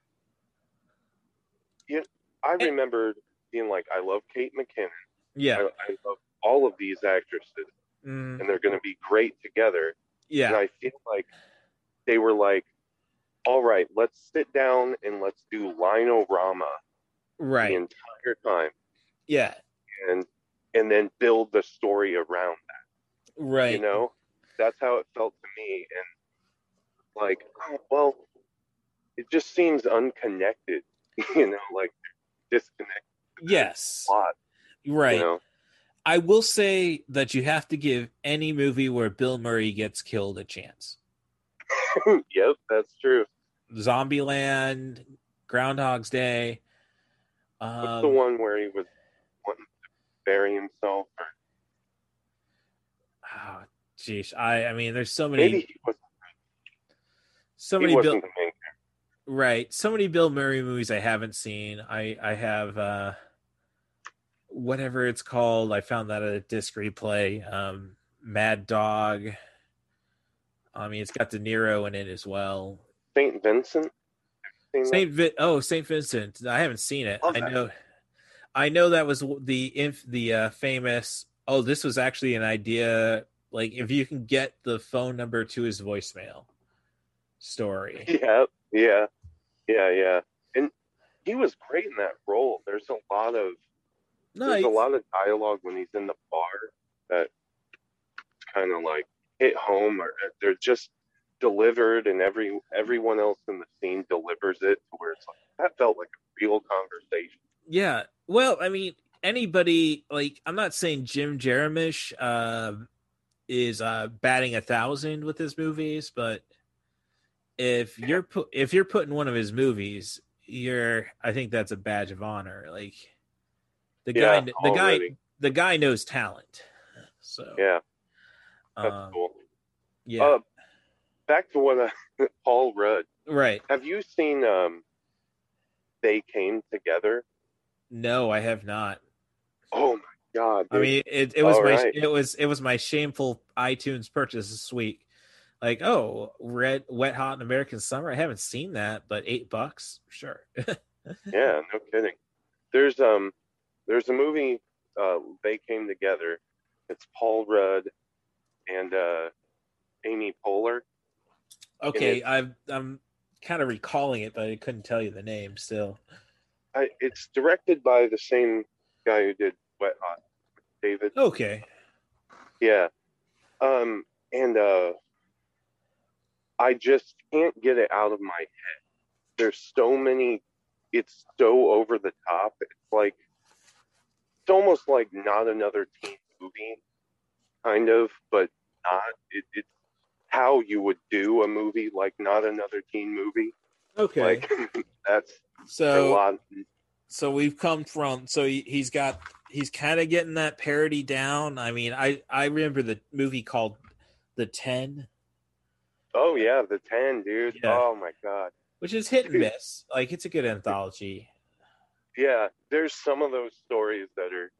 Yeah, I remembered being like, I love Kate McKinnon. Yeah, I love all of these actresses. and they're going to be great together. Yeah. And I feel like they were like, all right, let's sit down and let's do Lino-rama right. the entire time. Yeah. And then build the story around that. Right. You know, that's how it felt to me. And like, oh, well, it just seems unconnected, you know, like disconnected. Yes. A lot, right. You know? I will say that you have to give any movie where Bill Murray gets killed a chance. Yep, that's true. Zombieland, Groundhog's Day. What's the one where he was wanting to bury himself? Oh, geez. I mean, there's so many. Maybe he wasn't. So many. He wasn't the main character. Right. So many Bill Murray movies I haven't seen. I have whatever it's called. I found that at a disc replay. Mad Dog. I mean, it's got De Niro in it as well. St. Vincent? St. Vincent. I haven't seen it. I know that was the famous, oh, this was actually an idea, like if you can get the phone number to his voicemail story. Yeah. And he was great in that role. There's a lot of dialogue when he's in the bar that kind of like hit home, or they're just delivered, and everyone else in the scene delivers it to where it's like, that felt like a real conversation. Yeah, well, I mean, anybody, like, I'm not saying Jim Jarmusch is batting 1,000 with his movies, but if you're putting one of his movies, I think that's a badge of honor. Like the guy knows talent. So yeah. That's cool. Yeah. Back to what Paul Rudd. Right. Have you seen They Came Together? No, I have not. Oh my God! Dude. I mean, it was my shameful iTunes purchase this week. Like, oh, Wet Hot in American Summer. I haven't seen that, but $8, sure. Yeah, no kidding. There's a movie They Came Together. It's Paul Rudd and Amy Poehler. Okay, I'm kind of recalling it, but I couldn't tell you the name still. It's directed by the same guy who did Wet Hot, David. Okay. Yeah. And I just can't get it out of my head. There's so many, it's so over the top. It's like, it's almost like Not Another Teen Movie, kind of, but not. It's how you would do a movie like Not Another Teen Movie. Okay. Like, that's so, a lot. So we've come from, so he's kind of getting that parody down. I mean, I remember the movie called The 10. Oh yeah, The 10, dude. Yeah. Oh my God. Which is hit and miss. Like, it's a good anthology. Yeah, there's some of those stories that are.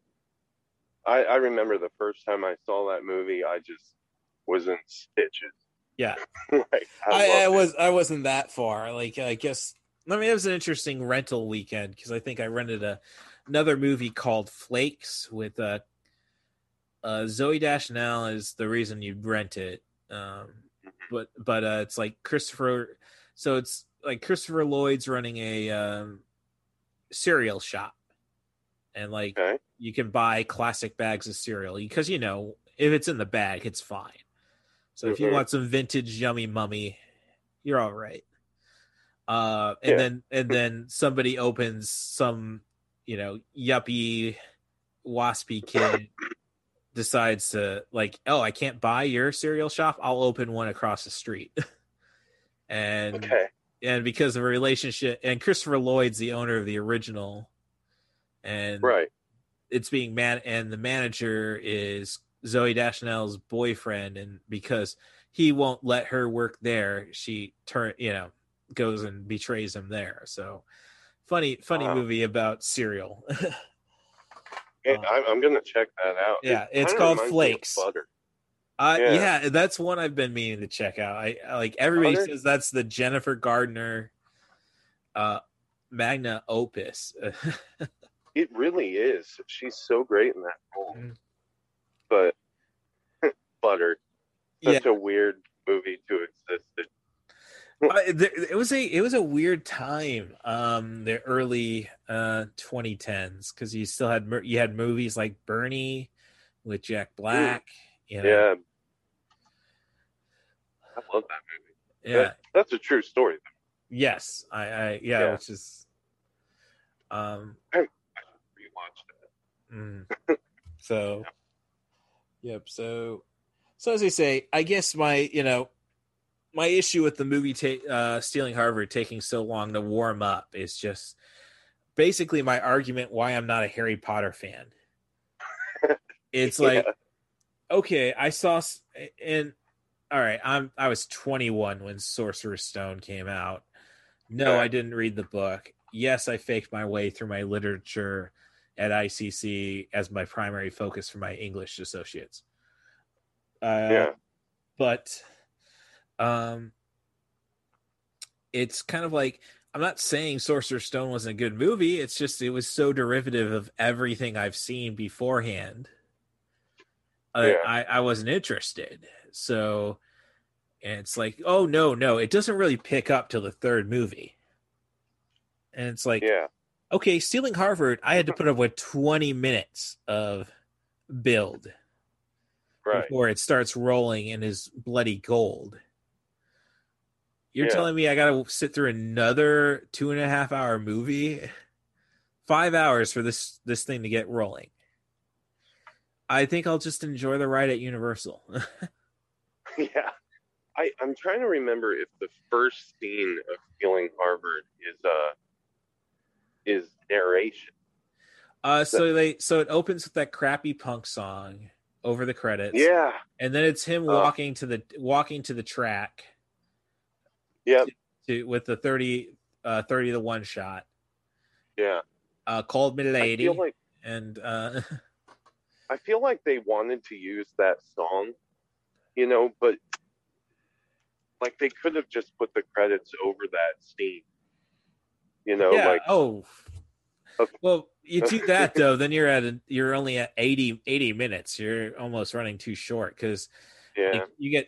I remember the first time I saw that movie, I just was in stitches. Yeah, like, I wasn't that far. Like, I guess. I mean, it was an interesting rental weekend because I think I rented another movie called Flakes with Zooey Deschanel is the reason you'd rent it. But it's like Christopher. So it's like Christopher Lloyd's running a cereal shop, and like okay. You can buy classic bags of cereal because, you know, if it's in the bag, it's fine. So if you want some vintage Yummy Mummy, you're all right. Then somebody opens some, you know, yuppie waspy kid. Decides to like, oh, I can't buy your cereal shop, I'll open one across the street. And because of a relationship, and Christopher Lloyd's the owner of the original, and right, it's being and the manager is Zooey Deschanel's boyfriend, and because he won't let her work there, she goes and betrays him there. So funny movie about cereal. I'm gonna check that out. Yeah, it's called Flakes. Yeah, that's one I've been meaning to check out. I like, everybody says that's the Jennifer Garner magna opus. It really is. She's so great in that role. Mm-hmm. But cluttered. Such a weird movie to exist in. It was a weird time, the early 2010s, because you still had movies like Bernie with Jack Black. You know. Yeah, I love that movie. Yeah, that's a true story. Yes, I which is I should rewatch that. So, yep. So as I say, I guess my issue with the movie Stealing Harvard taking so long to warm up is just basically my argument why I'm not a Harry Potter fan. It's like, okay, I saw, and all right, I was 21 when Sorcerer's Stone came out. No, I didn't read the book. Yes, I faked my way through my literature at ICC as my primary focus for my English associates. But it's kind of like, I'm not saying Sorcerer's Stone wasn't a good movie. It's just, it was so derivative of everything I've seen beforehand. I wasn't interested. So, and it's like, oh no, it doesn't really pick up till the third movie. And it's like, okay, Stealing Harvard, I had to put up with 20 minutes of build before it starts rolling in his bloody gold. You're telling me I gotta sit through another 2.5 hour movie, 5 hours for this thing to get rolling. I think I'll just enjoy the ride at Universal. I'm trying to remember if the first scene of Stealing Harvard is narration. So it opens with that crappy punk song over the credits. Yeah, and then it's him walking to the track. Yep. With the 30 to one shot. Yeah. Called Me Lady. I feel like, I feel like they wanted to use that song, but like they could have just put the credits over that scene. Well, you do that though, then you're only at 80 minutes. You're almost running too short because you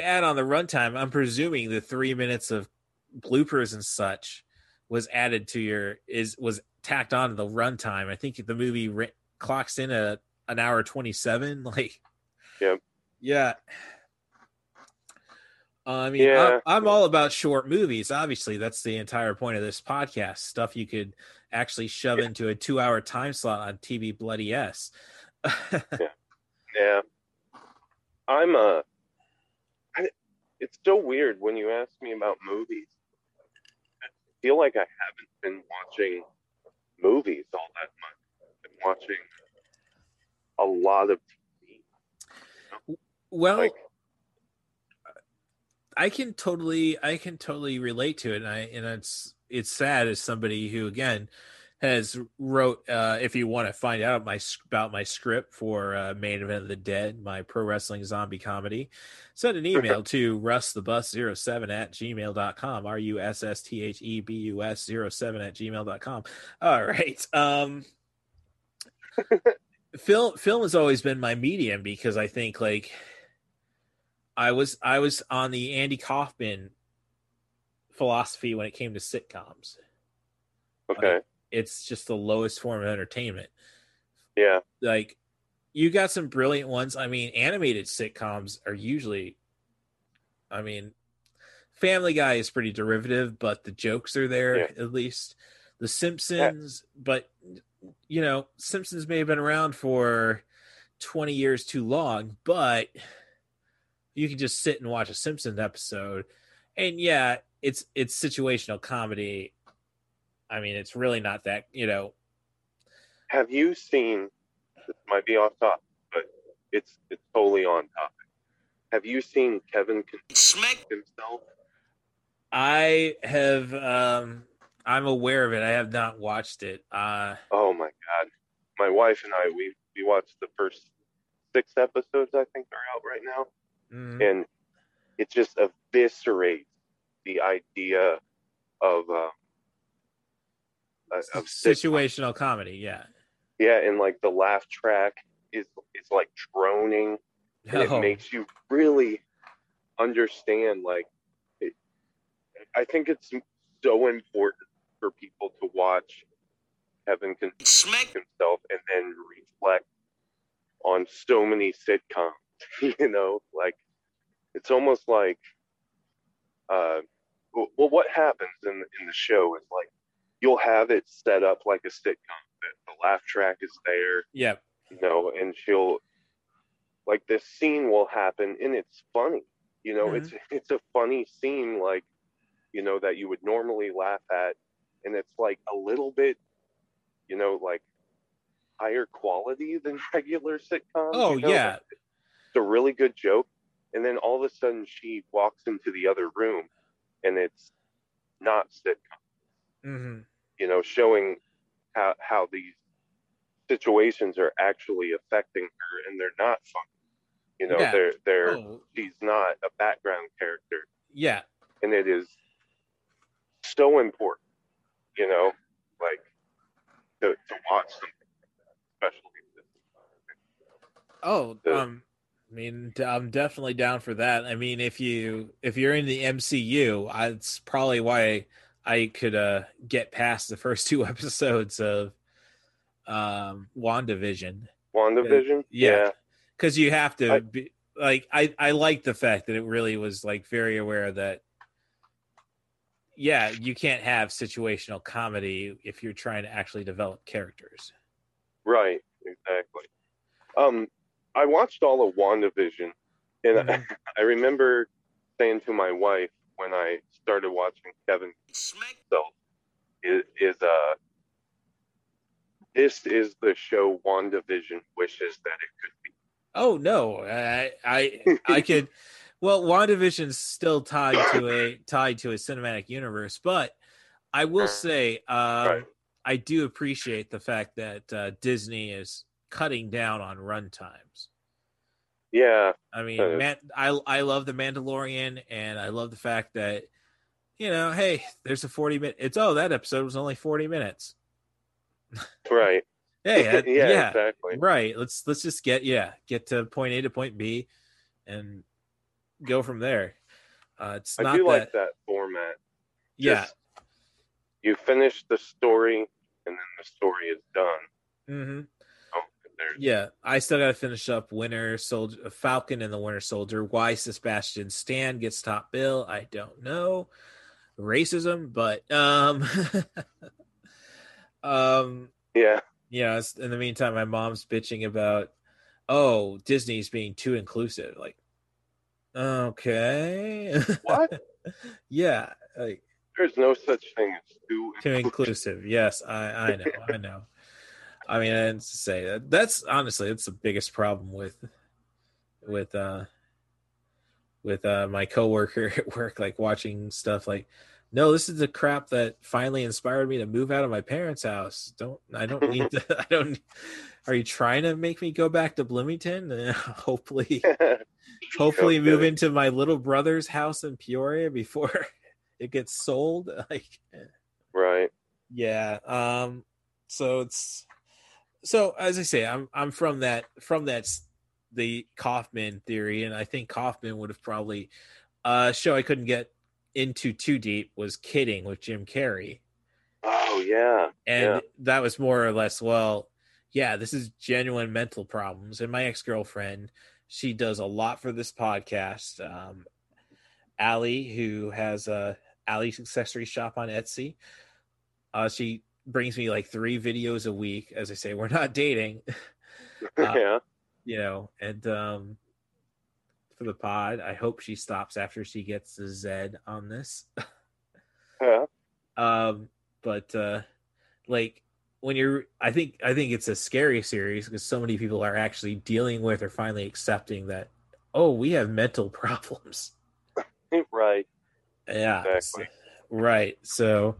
add on the runtime. I'm presuming the 3 minutes of bloopers and such was added to was tacked on to the runtime. I think the movie clocks in at an hour 27. Like, yeah. I mean, I'm all about short movies. Obviously, that's the entire point of this podcast. Stuff you could actually shove into a 2 hour time slot on TV bloody S. I'm a. It's so weird when you ask me about movies. I feel like I haven't been watching movies all that much. I've been watching a lot of TV. Well, like, I can totally relate to it, and it's sad as somebody who again has wrote. If you want to find out about my script for Main Event of the Dead, my pro wrestling zombie comedy, send an email to russthe_bus07@gmail.com. russthe_bus07@gmail.com. All right. Film has always been my medium because I think like I was on the Andy Kaufman philosophy when it came to sitcoms. Okay. It's just the lowest form of entertainment. Yeah. Like, you got some brilliant ones. I mean, animated sitcoms are usually, I mean, Family Guy is pretty derivative, but the jokes are there, at least. The Simpsons, but, Simpsons may have been around for 20 years too long, but you can just sit and watch a Simpsons episode. And, it's situational comedy. I mean, it's really not that, Have you seen, this might be off topic, but it's totally on topic. Have you seen Kevin Smack himself? I have, I'm aware of it. I have not watched it. Oh my God. My wife and I, we watched the first 6 episodes, I think are out right now. Mm-hmm. And it just eviscerates the idea of situational comedy, and like the laugh track is like droning and it makes you really understand, like, it, I think it's so important for people to watch Kevin Smith himself and then reflect on so many sitcoms, you know, like, it's almost like, well, what happens in the show is, like, you'll have it set up like a sitcom. The laugh track is there. Yeah. You know, and she'll, like, this scene will happen and it's funny. You know, it's a funny scene, like, you know, that you would normally laugh at. And it's, like, a little bit, you know, like, higher quality than regular sitcoms. Oh, you know? Yeah. It's a really good joke. And then all of a sudden she walks into the other room and it's not sitcom. Mm-hmm. You know, showing how these situations are actually affecting her, and they're not fun. You know, they're she's not a background character. Yeah. And it is so important, you know, like, to watch something like that, especially this time. I mean, I'm definitely down for that. I mean, if you're in the MCU, it's probably why I could get past the first two episodes of WandaVision. Yeah. Because you have to be like, I like the fact that it really was, like, very aware that, yeah, you can't have situational comedy if you're trying to actually develop characters. Right. Exactly. I watched all of WandaVision, and I remember saying to my wife, when I started watching Kevin himself, this is the show WandaVision wishes that it could be. Oh no, I could. Well, WandaVision's still tied to a cinematic universe, but I will say I do appreciate the fact that Disney is cutting down on run times. Yeah, I mean, I love The Mandalorian, and I love the fact that, you know, hey, there's a 40-minute. That episode was only 40 minutes. Right. Hey, yeah, exactly. Right. Let's just get to point A to point B, and go from there. It's not. I do like that format. Yeah. Just, you finish the story, and then the story is done. Mm-hmm. Yeah, I still got to finish up Falcon and the Winter Soldier. Why Sebastian Stan gets top bill, I don't know. Racism, but yeah. Yeah, in the meantime, my mom's bitching about, Disney's being too inclusive. Like, okay. What? Yeah. Like, there's no such thing as too inclusive. Yes, I know. I mean, I didn't say that. That's honestly, that's the biggest problem with my coworker at work, like, watching stuff like, no, this is the crap that finally inspired me to move out of my parents' house. Are you trying to make me go back to Bloomington? Hopefully move into my little brother's house in Peoria before it gets sold. Like, right. Yeah. So as I say, I'm from that the Kaufman theory, and I think Kaufman would have probably show I couldn't get into too deep was Kidding with Jim Carrey. Oh yeah, that was more or less this is genuine mental problems, and my ex-girlfriend, she does a lot for this podcast. Allie, who has Allie's accessory shop on Etsy, she brings me like 3 videos a week. As I say, we're not dating. You know, and for the pod, I hope she stops after she gets the Zed on this. Yeah. But like, when you're, I think it's a scary series because so many people are actually dealing with or finally accepting that, we have mental problems. Right. Yeah. Exactly. Right. So,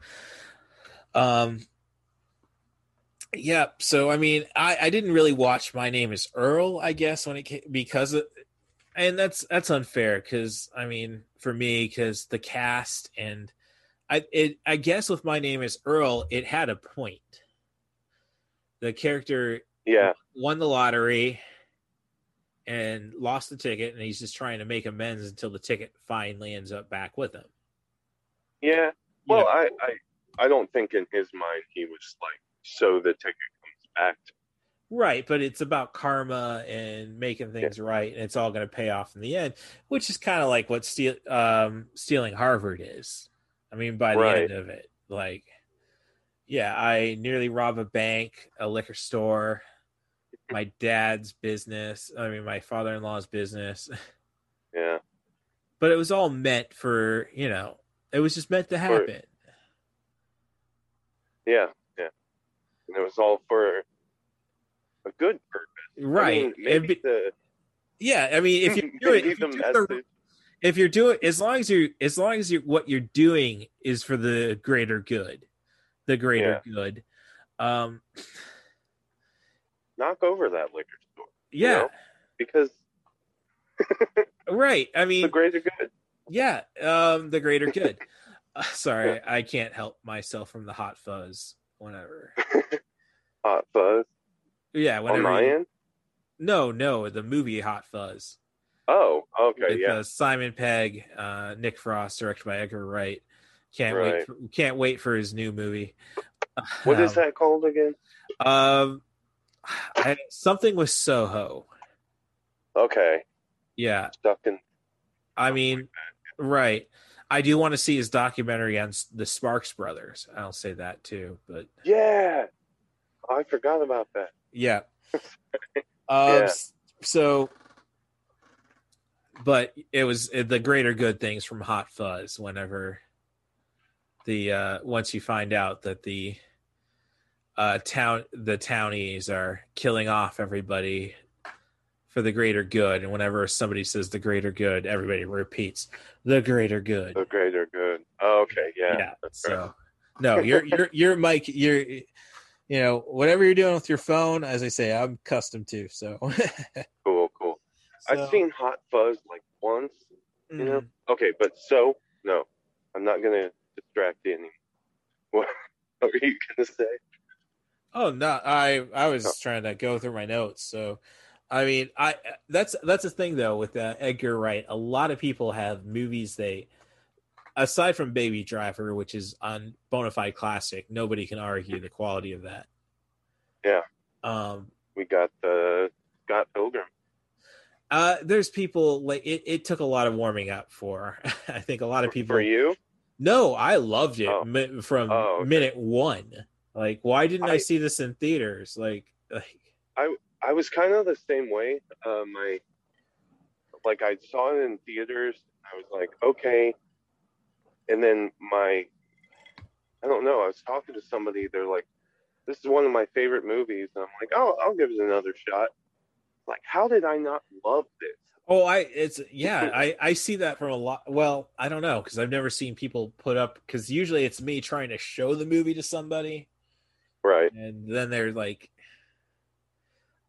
so I mean, I didn't really watch My Name Is Earl, I guess, when it came, and that's unfair, because I mean, for me, because the cast, and I guess with My Name Is Earl, it had a point. The character won the lottery and lost the ticket, and he's just trying to make amends until the ticket finally ends up back with him. Yeah. Well, you know? I don't think in his mind he was like, so the ticket comes back to me. Right, but it's about karma and making things right, and it's all going to pay off in the end, which is kind of like what Stealing Harvard is. I mean, by the end of it, like, yeah, I nearly robbed a bank, a liquor store, my dad's business. I mean, my father-in-law's business. Yeah. But it was all meant for, you know, it was just meant to happen. Yeah. Yeah. And it was all for a good purpose. Right. I mean, maybe I mean, if you do it, as long as what you're doing is for the greater good, good. Knock over that liquor store. Yeah. You know? Because right. I mean, the greater good. Yeah. The greater good. Sorry. I can't help myself from the hot fuzz whenever. Hot fuzz. Yeah. Whenever. On my end? No. The movie Hot Fuzz. Oh, okay. With, yeah. Simon Pegg, Nick Frost, directed by Edgar Wright. Can't wait for his new movie. What is that called again? Something with Soho. Okay. Yeah. I mean, right. I do want to see his documentary on the Sparks Brothers. I'll say that too, but yeah, I forgot about that. Yeah. Yeah. So, but it was the greater good things from Hot Fuzz. Whenever the once you find out that the townies are killing off everybody for the greater good, and whenever somebody says the greater good, everybody repeats the greater good. The greater good. Oh, okay, yeah. So, no, you're Mike. You're, you know, whatever you're doing with your phone, as I say, I'm accustomed to. So, cool. So, I've seen Hot Fuzz like once, you know. Okay, but so no, I'm not gonna distract you anymore. What are you gonna say? Oh no, I was trying to go through my notes. So, I mean, that's the thing though with Edgar Wright. A lot of people have movies they, aside from Baby Driver, which is on bona fide classic, nobody can argue the quality of that. Yeah. We got the Scott Pilgrim. There's people like it took a lot of warming up for. I think a lot of people. For you? No, I loved it from minute one. Like, why didn't I see this in theaters? Like I was kind of the same way. I saw it in theaters. I was like, okay. And then I don't know. I was talking to somebody. They're like, this is one of my favorite movies. And I'm like, oh, I'll give it another shot. Like, how did I not love this? Oh, I see that from a lot. Well, I don't know. Cause I've never seen people put up, cause usually it's me trying to show the movie to somebody. Right. And then they're like,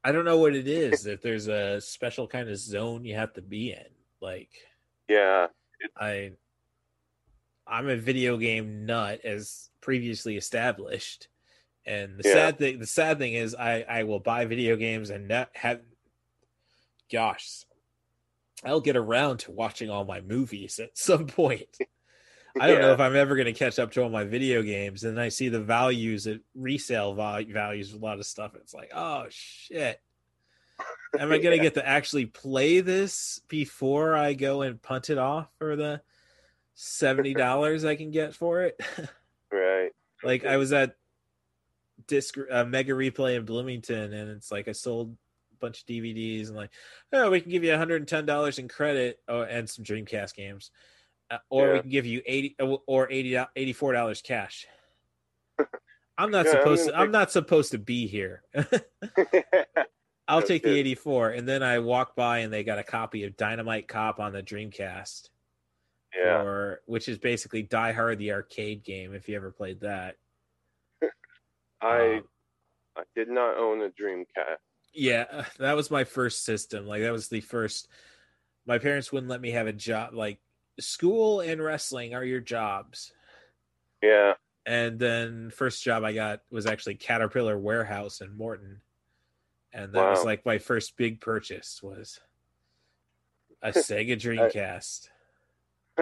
I don't know what it is, that there's a special kind of zone you have to be in. Like, yeah, I'm a video game nut, as previously established. And the sad thing is I will buy video games and not have, gosh, I'll get around to watching all my movies at some point. I don't know if I'm ever going to catch up to all my video games. And I see the values at resale values of a lot of stuff. It's like, oh shit, am I going to get to actually play this before I go and punt it off for the $70 I can get for it? Right. Like I was at Mega Replay in Bloomington, and it's like I sold a bunch of DVDs and like, oh, we can give you $110 in credit and some Dreamcast games. We can give you $84 cash. I'm not I'm not supposed to be here. I'll take the 84. And then I walk by and they got a copy of Dynamite Cop on the Dreamcast. Yeah. Which is basically Die Hard, the arcade game, if you ever played that. I did not own a Dreamcast. Yeah, that was my first system. Like that was the first. My parents wouldn't let me have a job. Like, school and wrestling are your jobs. Yeah. And then first job I got was actually Caterpillar Warehouse in Morton. And that was like my first big purchase was A Sega Dreamcast.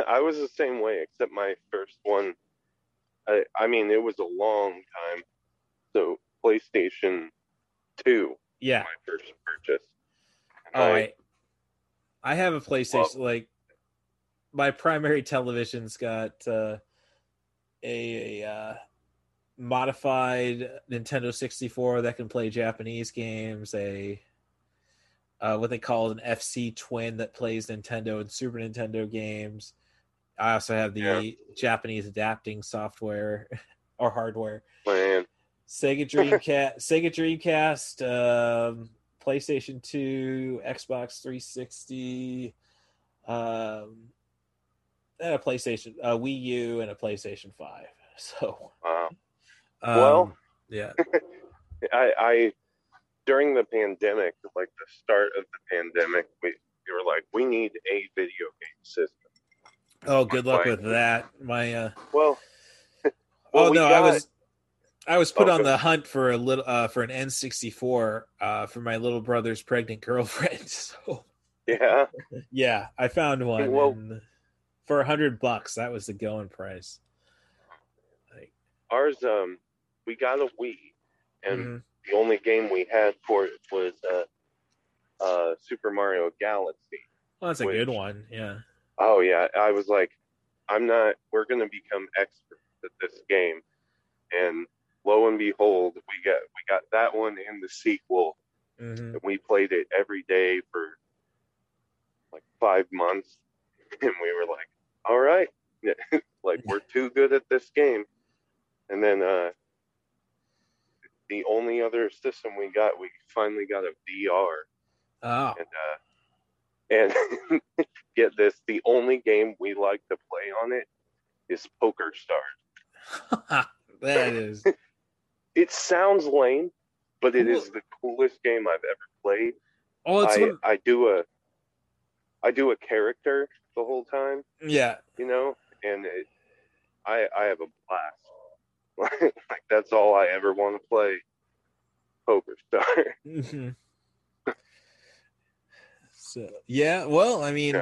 I was the same way, except my first one. I mean, it was a long time. So PlayStation 2. Yeah. My first purchase. I have a PlayStation. Well, like my primary television's got a modified Nintendo 64 that can play Japanese games. What they call an FC twin that plays Nintendo and Super Nintendo games. I also have the Japanese adapting software or hardware. Man. Sega Dreamcast, PlayStation 2, Xbox 360, and a PlayStation, a Wii U, and a PlayStation 5. So, yeah. I during the pandemic, like the start of the pandemic, we were like, we need a video game system. Oh, good luck with that. My I was put on the hunt for a little for an N64 for my little brother's pregnant girlfriend. So yeah, I found one for $100. That was the going price. Like, ours, we got a Wii, and the only game we had for it was Super Mario Galaxy. Well, that's a good one. Yeah. Oh yeah, I was like, we're going to become experts at this game, and lo and behold, we got that one and the sequel, and we played it every day for like 5 months, and we were like, all right, like we're too good at this game, and then the only other system we finally got a VR, and get this, the only game we like to play on it is Poker Stars. That is. It sounds lame, but it is the coolest game I've ever played. Oh, I do a character the whole time. Yeah, you know, and I have a blast. Like that's all I ever want to play. Poker Stars. So, yeah, well, I mean,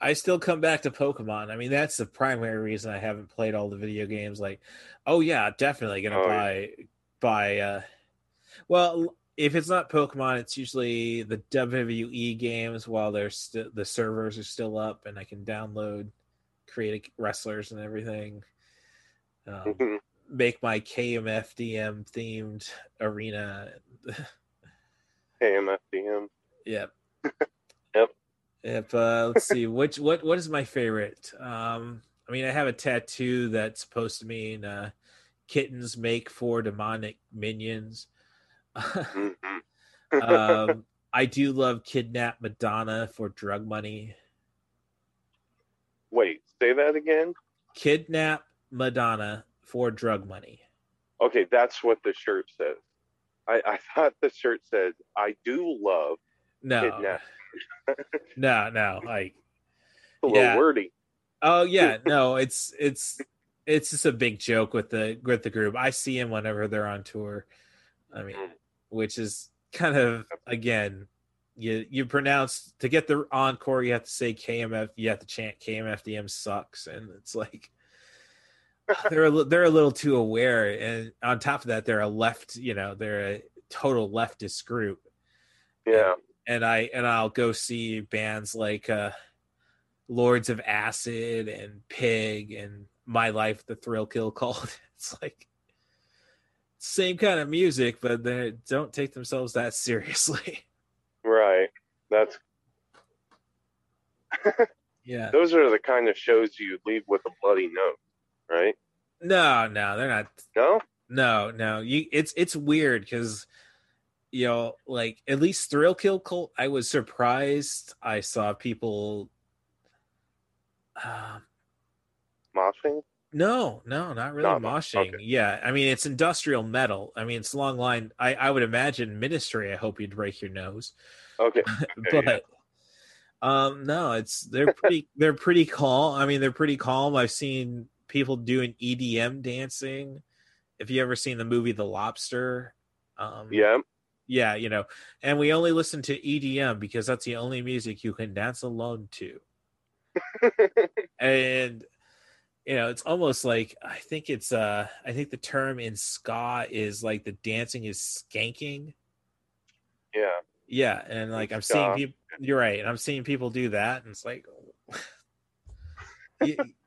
I still come back to Pokemon. I mean, that's the primary reason I haven't played all the video games. Like, oh yeah, definitely gonna buy. Well, if it's not Pokemon, it's usually the WWE games while the servers are still up, and I can download, create wrestlers and everything. Make my KMFDM themed arena. KMFDM. Yep. Yep. Let's see. What is my favorite? I mean, I have a tattoo that's supposed to mean kittens make for demonic minions. I do love kidnap Madonna for drug money. Wait, say that again. Kidnap Madonna for drug money. Okay, that's what the shirt says. I thought the shirt said I do love. No. no, like a little wordy. Oh yeah, no, it's just a big joke with the group. I see him whenever they're on tour. I mean, which is kind of again, you pronounce to get the encore, you have to say KMF, you have to chant KMFDM sucks, and it's like they're a little too aware, and on top of that, they're a left, you know, they're a total leftist group. Yeah. And I'll go see bands like Lords of Acid and Pig and My Life the Thrill Kill Called. It's like same kind of music, but they don't take themselves that seriously. Right. That's yeah. Those are the kind of shows you leave with a bloody note, right? No, they're not. No. It's weird because. You know, like at least Thrill Kill Cult, I was surprised I saw people moshing. No, not really moshing. Okay. Yeah, I mean it's industrial metal. I mean it's long line. I would imagine Ministry. I hope you'd break your nose. Okay but no, they're pretty calm. I mean they're pretty calm. I've seen people doing EDM dancing. If you ever seen the movie The Lobster, yeah. yeah, you know, and we only listen to EDM because that's the only music you can dance alone to. And you know, it's almost like, I think the term in ska is like the dancing is skanking. Yeah, and like I'm seeing people, you're right, and I'm seeing people do that, and it's like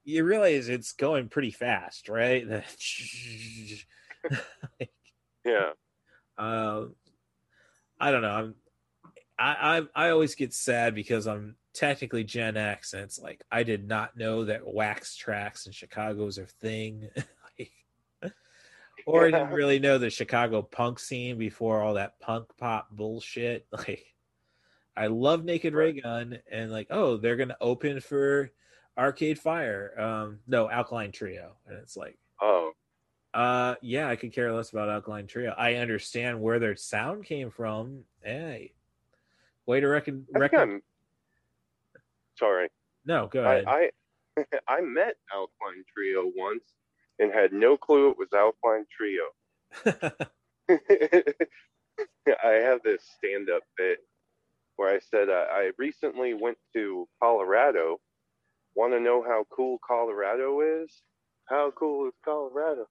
you realize it's going pretty fast, right? Like, yeah. I don't know. I always get sad because I'm technically Gen X, and it's like I did not know that wax tracks in Chicago is a thing. Or I didn't really know the Chicago punk scene before all that punk pop bullshit. Like, I love Naked Ray Gun, and like, oh, they're gonna open for Arcade Fire. No, Alkaline Trio. And it's like, oh, yeah, I could care less about Alkaline Trio. I understand where their sound came from. Hey, way to reckon. Sorry. No, go ahead. I met Alkaline Trio once and had no clue it was Alkaline Trio. I have this stand-up bit where I said, I recently went to Colorado. Want to know how cool Colorado is? How cool is Colorado?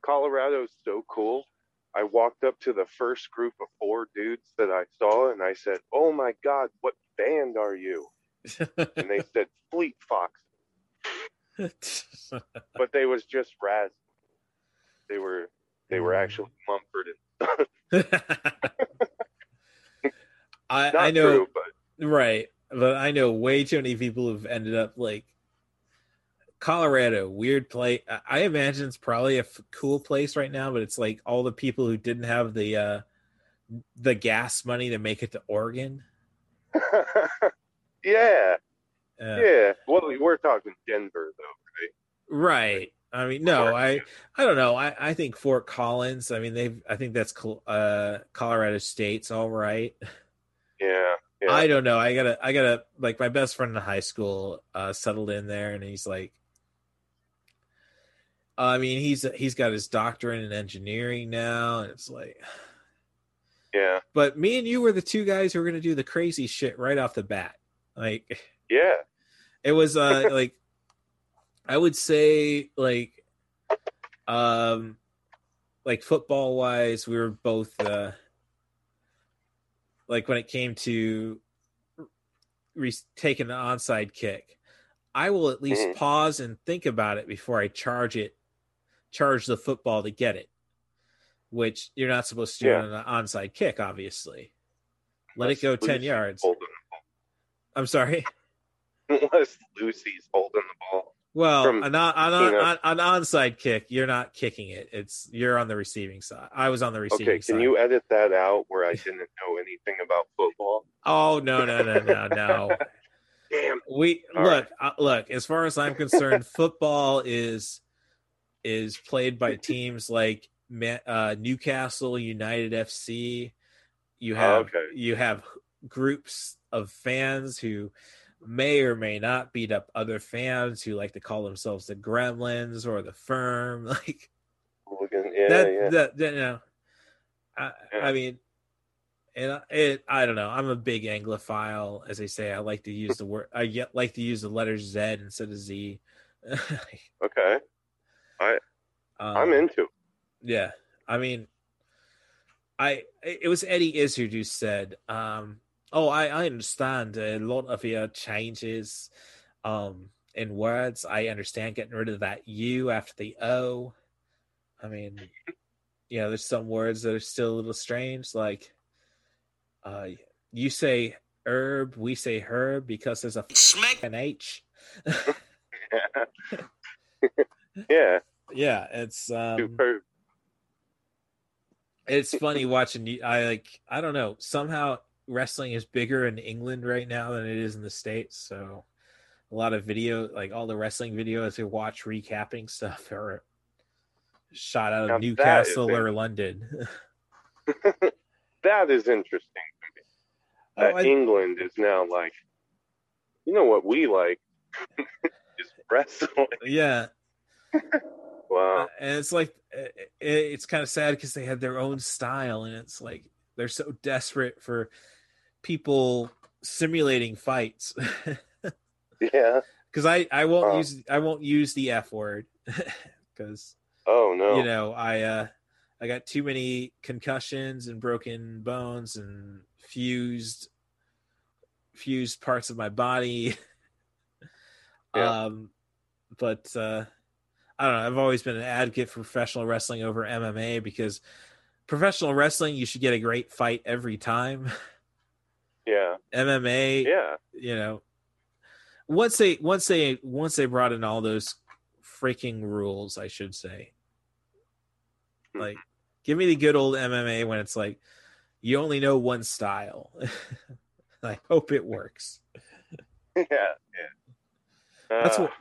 Colorado's so cool. I walked up to the first group of 4 dudes that I saw, and I said, oh my God, what band are you? And they said, Fleet Fox. But they was just Raz. They were actually Mumford and I know, true, but... right? But I know way too many people who've ended up like Colorado, weird place. I imagine it's probably a cool place right now, but it's like all the people who didn't have the gas money to make it to Oregon. Yeah. Yeah. Well, we're talking Denver, though, right? Right. I mean, no, I don't know. I think Fort Collins. I mean, I think that's Colorado State's all right. Yeah. I don't know. I gotta. Like my best friend in high school settled in there, and he's like, I mean, he's got his doctorate in engineering now, and it's like, yeah. But me and you were the 2 guys who were gonna do the crazy shit right off the bat, like. Yeah, it was like I would say like football wise, we were both like when it came to taking the onside kick, I will at least pause and think about it before I charge the football to get it, which you're not supposed to do on an onside kick, obviously. Let's it go 10 yards. I'm sorry. Unless Lucy's holding the ball. Well, an onside kick, you're not kicking it. You're on the receiving side. I was on the receiving side. Okay, can you edit that out where I didn't know anything about football? Oh, no. Damn. Look, as far as I'm concerned, football is played by teams like Newcastle United FC. You have groups of fans who may or may not beat up other fans who like to call themselves the Gremlins or the Firm. Like, I mean, and I don't know. I'm a big Anglophile, as they say. I like to use the word. I like to use the letter Z instead of Z. Okay, I'm into it. Yeah, I mean, it was Eddie Izzard who said, oh, I understand a lot of your changes in words. I understand getting rid of that U after the O. I mean, you know, there's some words that are still a little strange. Like, you say herb, we say herb because there's a an H. Yeah. Yeah, it's... superb. It's funny watching you. I don't know, somehow... Wrestling is bigger in England right now than it is in the States, so a lot of video, like all the wrestling videos we watch recapping stuff, are shot out of Newcastle or London. That is interesting to me. England is now like, you know what we like is wrestling. Yeah. Wow. And it's like it's kind of sad because they had their own style, and it's like They're so desperate for people simulating fights. Yeah. Because I won't use the F word because you know, I got too many concussions and broken bones and fused parts of my body. Yeah. But I don't know. I've always been an advocate for professional wrestling over MMA because professional wrestling, you should get a great fight every time. Yeah. MMA. Yeah. You know, once they brought in all those freaking rules, I should say, like, give me the good old MMA when it's like, you only know one style. I hope it works. Yeah.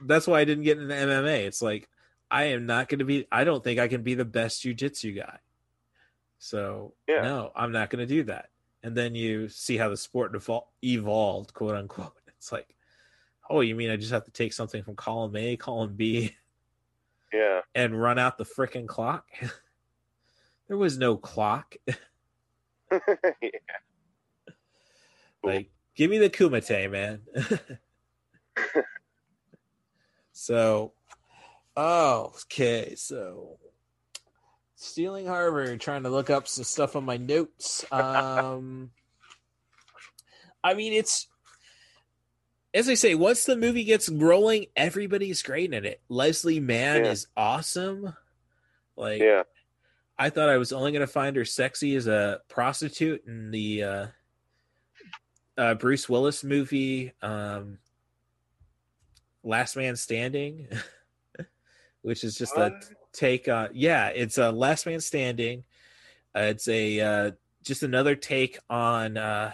That's why I didn't get into MMA. It's like, I don't think I can be the best jiu-jitsu guy. So no, I'm not going to do that. And then you see how the sport evolved, quote unquote. It's like, oh, you mean I just have to take something from column A, column B, and run out the frickin' clock? There was no clock. Like, give me the kumite, man. So, okay. So, Stealing Harvard, trying to look up some stuff on my notes. I mean, it's, as I say, once the movie gets rolling, everybody's great in it. Leslie Mann is awesome. Like, I thought I was only going to find her sexy as a prostitute in the Bruce Willis movie, Last Man Standing, which is just a take on, it's a Last Man Standing. It's a just another take on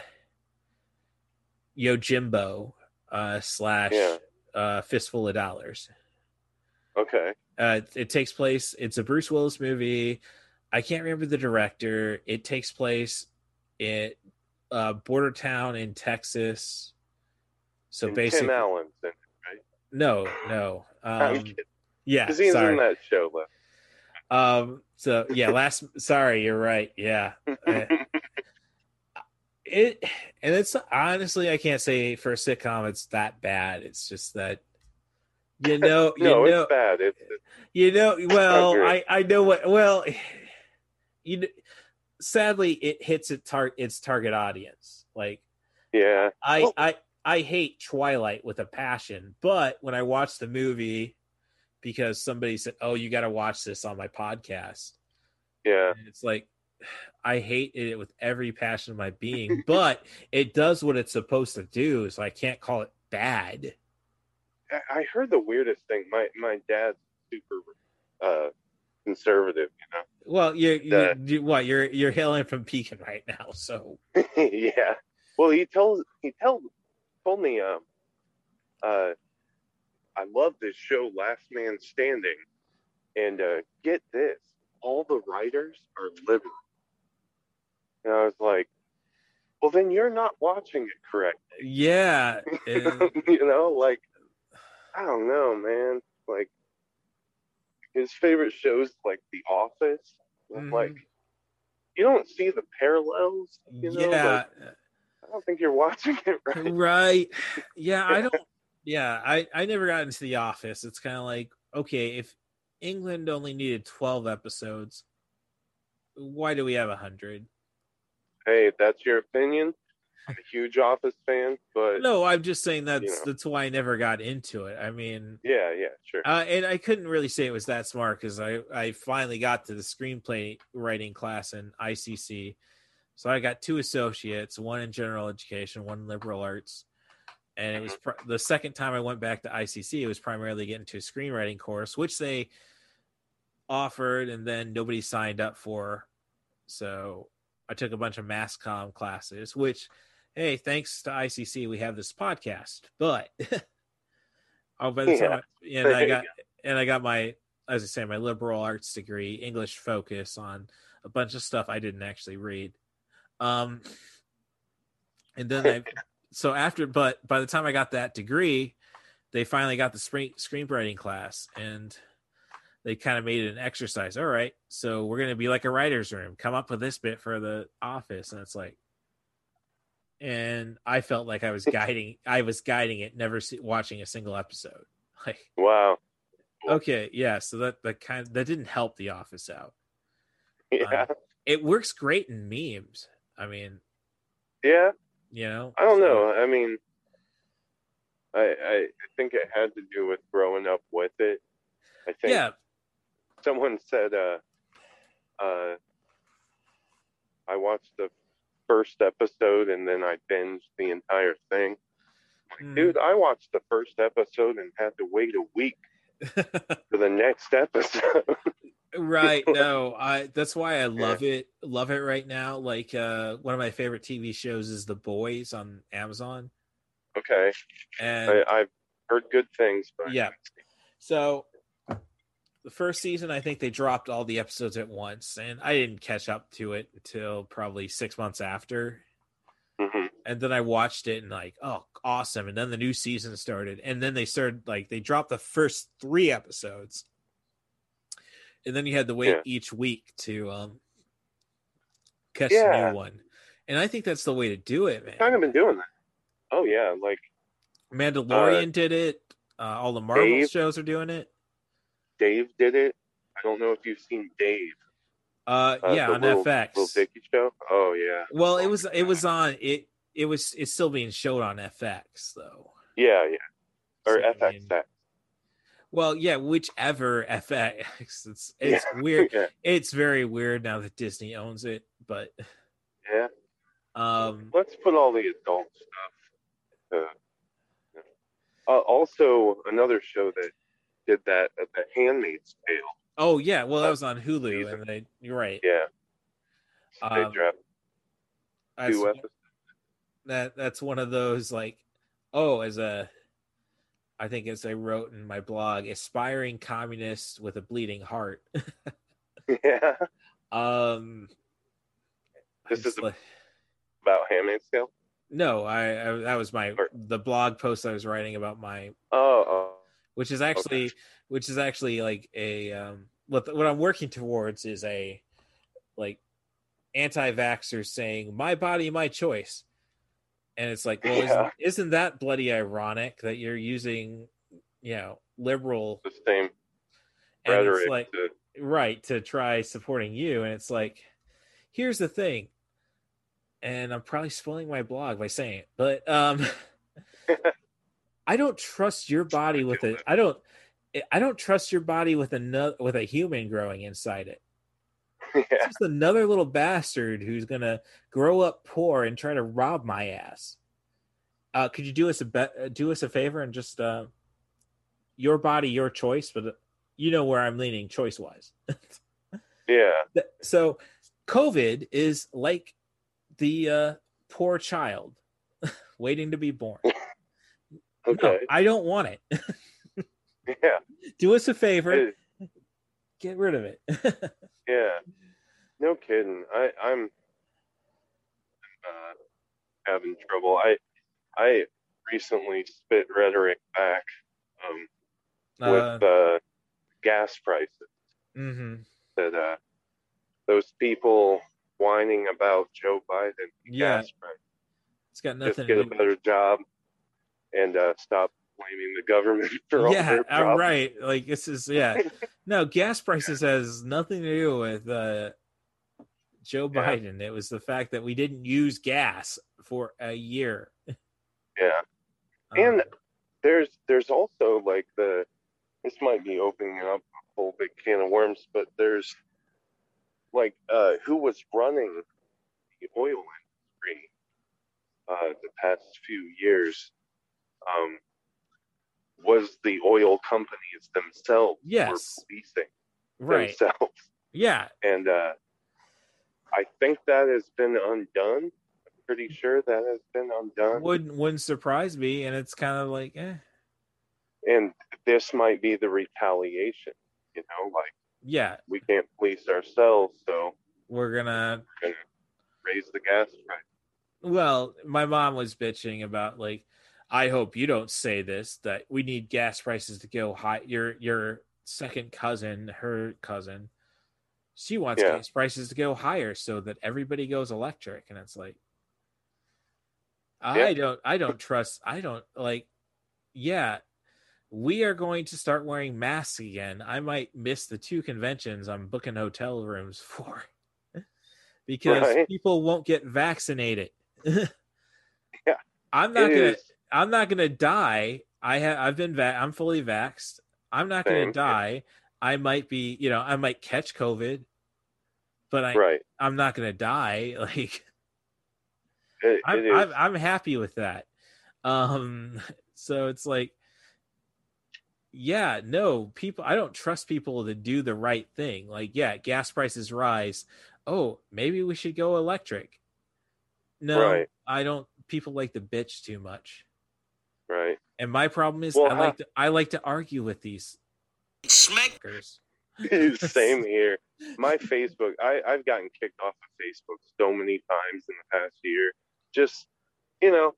Yojimbo slash Fistful of Dollars. Okay. It takes place, it's a Bruce Willis movie. I can't remember the director. It takes place in border town in Texas. So and basically Tim Allen's in it, right? No. I'm kidding. Yeah, because he's in that show. But... So yeah, sorry, you're right. Yeah. It's honestly, I can't say for a sitcom it's that bad. It's just that it's bad. It's you know, well, I know what, well, you know, sadly it hits its target audience. Like, I hate Twilight with a passion, but when I watched the movie because somebody said, "Oh, you got to watch this on my podcast," and it's like, I hate it with every passion of my being, but it does what it's supposed to do, so I can't call it bad. I heard the weirdest thing. My dad's super conservative, you know. Well, you're hailing from Pekin right now, so yeah. Well, he told me, I love this show, Last Man Standing, and get this, all the writers are liberal. And I was like, well, then you're not watching it correctly. Yeah. You know, like, I don't know, man. Like, his favorite shows, like The Office. Mm-hmm. Like, you don't see the parallels, you know? Yeah. Like, I don't think you're watching it right. Right. Yeah, I don't. Yeah, I never got into The Office. It's kind of like, okay, if England only needed 12 episodes, why do we have 100? Hey, that's your opinion. I'm a huge Office fan, but no, I'm just saying that's why I never got into it. I mean, yeah, sure. And I couldn't really say it was that smart because I finally got to the screenplay writing class in ICC, so I got 2 associates, one in general education, one in liberal arts, and it was the second time I went back to ICC. It was primarily getting to a screenwriting course, which they offered, and then nobody signed up for. So I took a bunch of mass comm classes, which, hey, thanks to ICC, we have this podcast. But I got my, as I say, my liberal arts degree, English focus on a bunch of stuff I didn't actually read. And then by the time I got that degree, they finally got the screenwriting class, and they kind of made it an exercise. All right, so we're going to be like a writer's room. Come up with this bit for the office. And it's like, and I felt like I was guiding, it, never watching a single episode. Like, wow. Okay. Yeah. So that kind of, that didn't help the office out. Yeah. It works great in memes. I mean, yeah, you know, I don't know. I mean, I think it had to do with growing up with it. I think someone said, I watched the first episode and then I binged the entire thing. Like, dude, I watched the first episode and had to wait a week for the next episode. Right. No, that's why I love it. Love it right now. Like, one of my favorite TV shows is The Boys on Amazon. Okay. And I've heard good things. But yeah. So the first season, I think they dropped all the episodes at once, and I didn't catch up to it until probably 6 months after. Mm-hmm. And then I watched it and like, oh, awesome. And then the new season started, and then they started, like, they dropped the first 3 episodes. And then you had to wait each week to catch a new one. And I think that's the way to do it, man. I've kind of been doing that. Oh, yeah. Like, Mandalorian did it. All the Marvel shows are doing it. Dave did it. I don't know if you've seen Dave. Yeah, on FX. Little Vicky show? Oh, yeah. Well, it's still being shown on FX, though. Yeah, yeah. Or so, FX. I mean, well, yeah, whichever FX. It's weird. Yeah. It's very weird now that Disney owns it, but yeah. Let's put all the adult stuff. Also, another show that did that, The Handmaid's Tale. Oh yeah, well that was on Hulu, season. And you're right. Yeah. So they dropped 2 episodes. That's one of those, like, I think, as I wrote in my blog, aspiring communist with a bleeding heart. Yeah. This is about Handmaid's Tale? No, I that was the blog post I was writing about my which is actually like a what I'm working towards is a, like, anti-vaxxer saying, "My body, my choice." And it's like, well, isn't that bloody ironic that you're using, you know, liberal, the same rhetoric, it's like, to try supporting you? And it's like, here's the thing, and I'm probably spoiling my blog by saying it, but I don't trust your body with it. I don't trust your body with a human growing inside it. Yeah. It's just another little bastard who's gonna grow up poor and try to rob my ass. Could you do us a favor and just your body, your choice? But you know where I'm leaning, choice wise. Yeah. So COVID is like the poor child waiting to be born. Okay. No, I don't want it. Yeah. Do us a favor. Get rid of it. Yeah. No kidding. I'm having trouble. I recently spit rhetoric back with gas prices. Mm-hmm. That those people whining about Joe Biden gas prices. It's got nothing. Just get a better job and stop blaming the government for all their problems. Right. Like, this is no, gas prices has nothing to do with Joe Biden. It was the fact that we didn't use gas for a year. Yeah. And there's also, like, this might be opening up a whole big can of worms, but there's, like, who was running the oil industry the past few years was the oil companies themselves were policing themselves. Yeah. And I think that has been undone. I'm pretty sure that has been undone. Wouldn't surprise me. And it's kind of like, And this might be the retaliation, you know, like, we can't police ourselves, so we're gonna raise the gas price. Well, my mom was bitching about, like, I hope you don't say this, that we need gas prices to go high. Your second cousin, her cousin, she wants gas prices to go higher so that everybody goes electric. And it's like, I don't trust, we are going to start wearing masks again. I might miss the two conventions I'm booking hotel rooms for because people won't get vaccinated. I'm not gonna die. I'm fully vaxxed. I'm not gonna die. I might be, I might catch COVID, but I'm not gonna die. Like I'm happy with that. So it's like, I don't trust people to do the right thing. Like, gas prices rise. Oh, maybe we should go electric. No, I don't. People like to bitch too much. Right. And my problem is I like to argue with these smackers. Same here. My Facebook, I've gotten kicked off of Facebook so many times in the past year. Just, and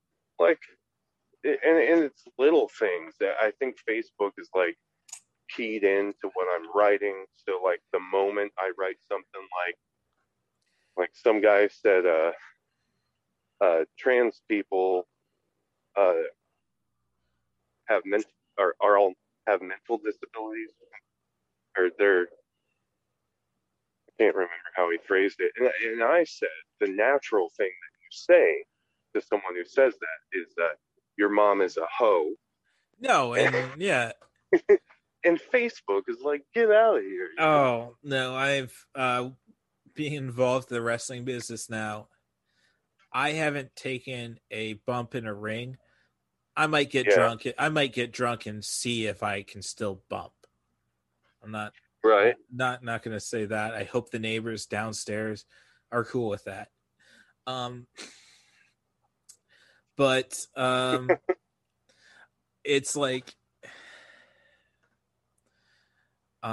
it's little things that I think Facebook is like keyed into what I'm writing. So like the moment I write something like some guy said, trans people have mental disabilities, or they're, I can't remember how he phrased it. And I said, the natural thing that you say to someone who says that is that your mom is a hoe. No, and and Facebook is like, get out of here. Oh no, I've been involved in the wrestling business now. I haven't taken a bump in a ring. I might get drunk. I might get drunk and see if I can still bump. I'm not not going to say that. I hope the neighbors downstairs are cool with that. It's like,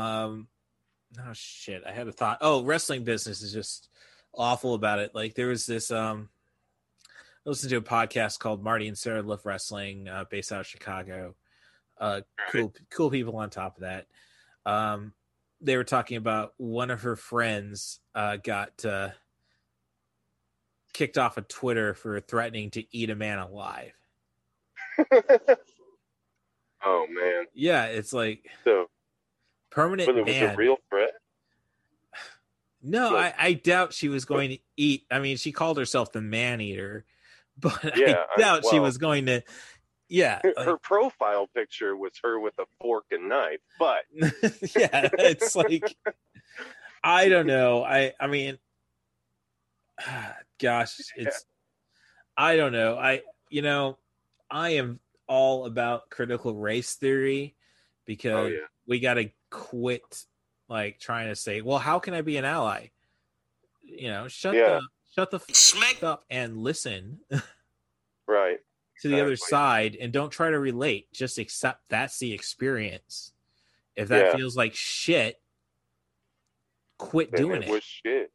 oh shit, I had a thought. Oh, wrestling business is just awful about it. Like there was this, I listened to a podcast called Marty and Sarah Love Wrestling, based out of Chicago. Cool people on top of that. They were talking about one of her friends got kicked off of Twitter for threatening to eat a man alive. Oh, man. Yeah, it's like permanent ban. But it was a real threat? No, I doubt she was going to eat. I mean, she called herself the man-eater. But I doubt she was going to. Yeah, her profile picture was her with a fork and knife. But it's like I don't know. I mean, gosh, it's I don't know. I am all about critical race theory because we got to quit like trying to say, well, how can I be an ally? Shut the fuck up and listen to the other side, and don't try to relate. Just accept that's the experience. If that feels like shit, quit doing it. It was shit.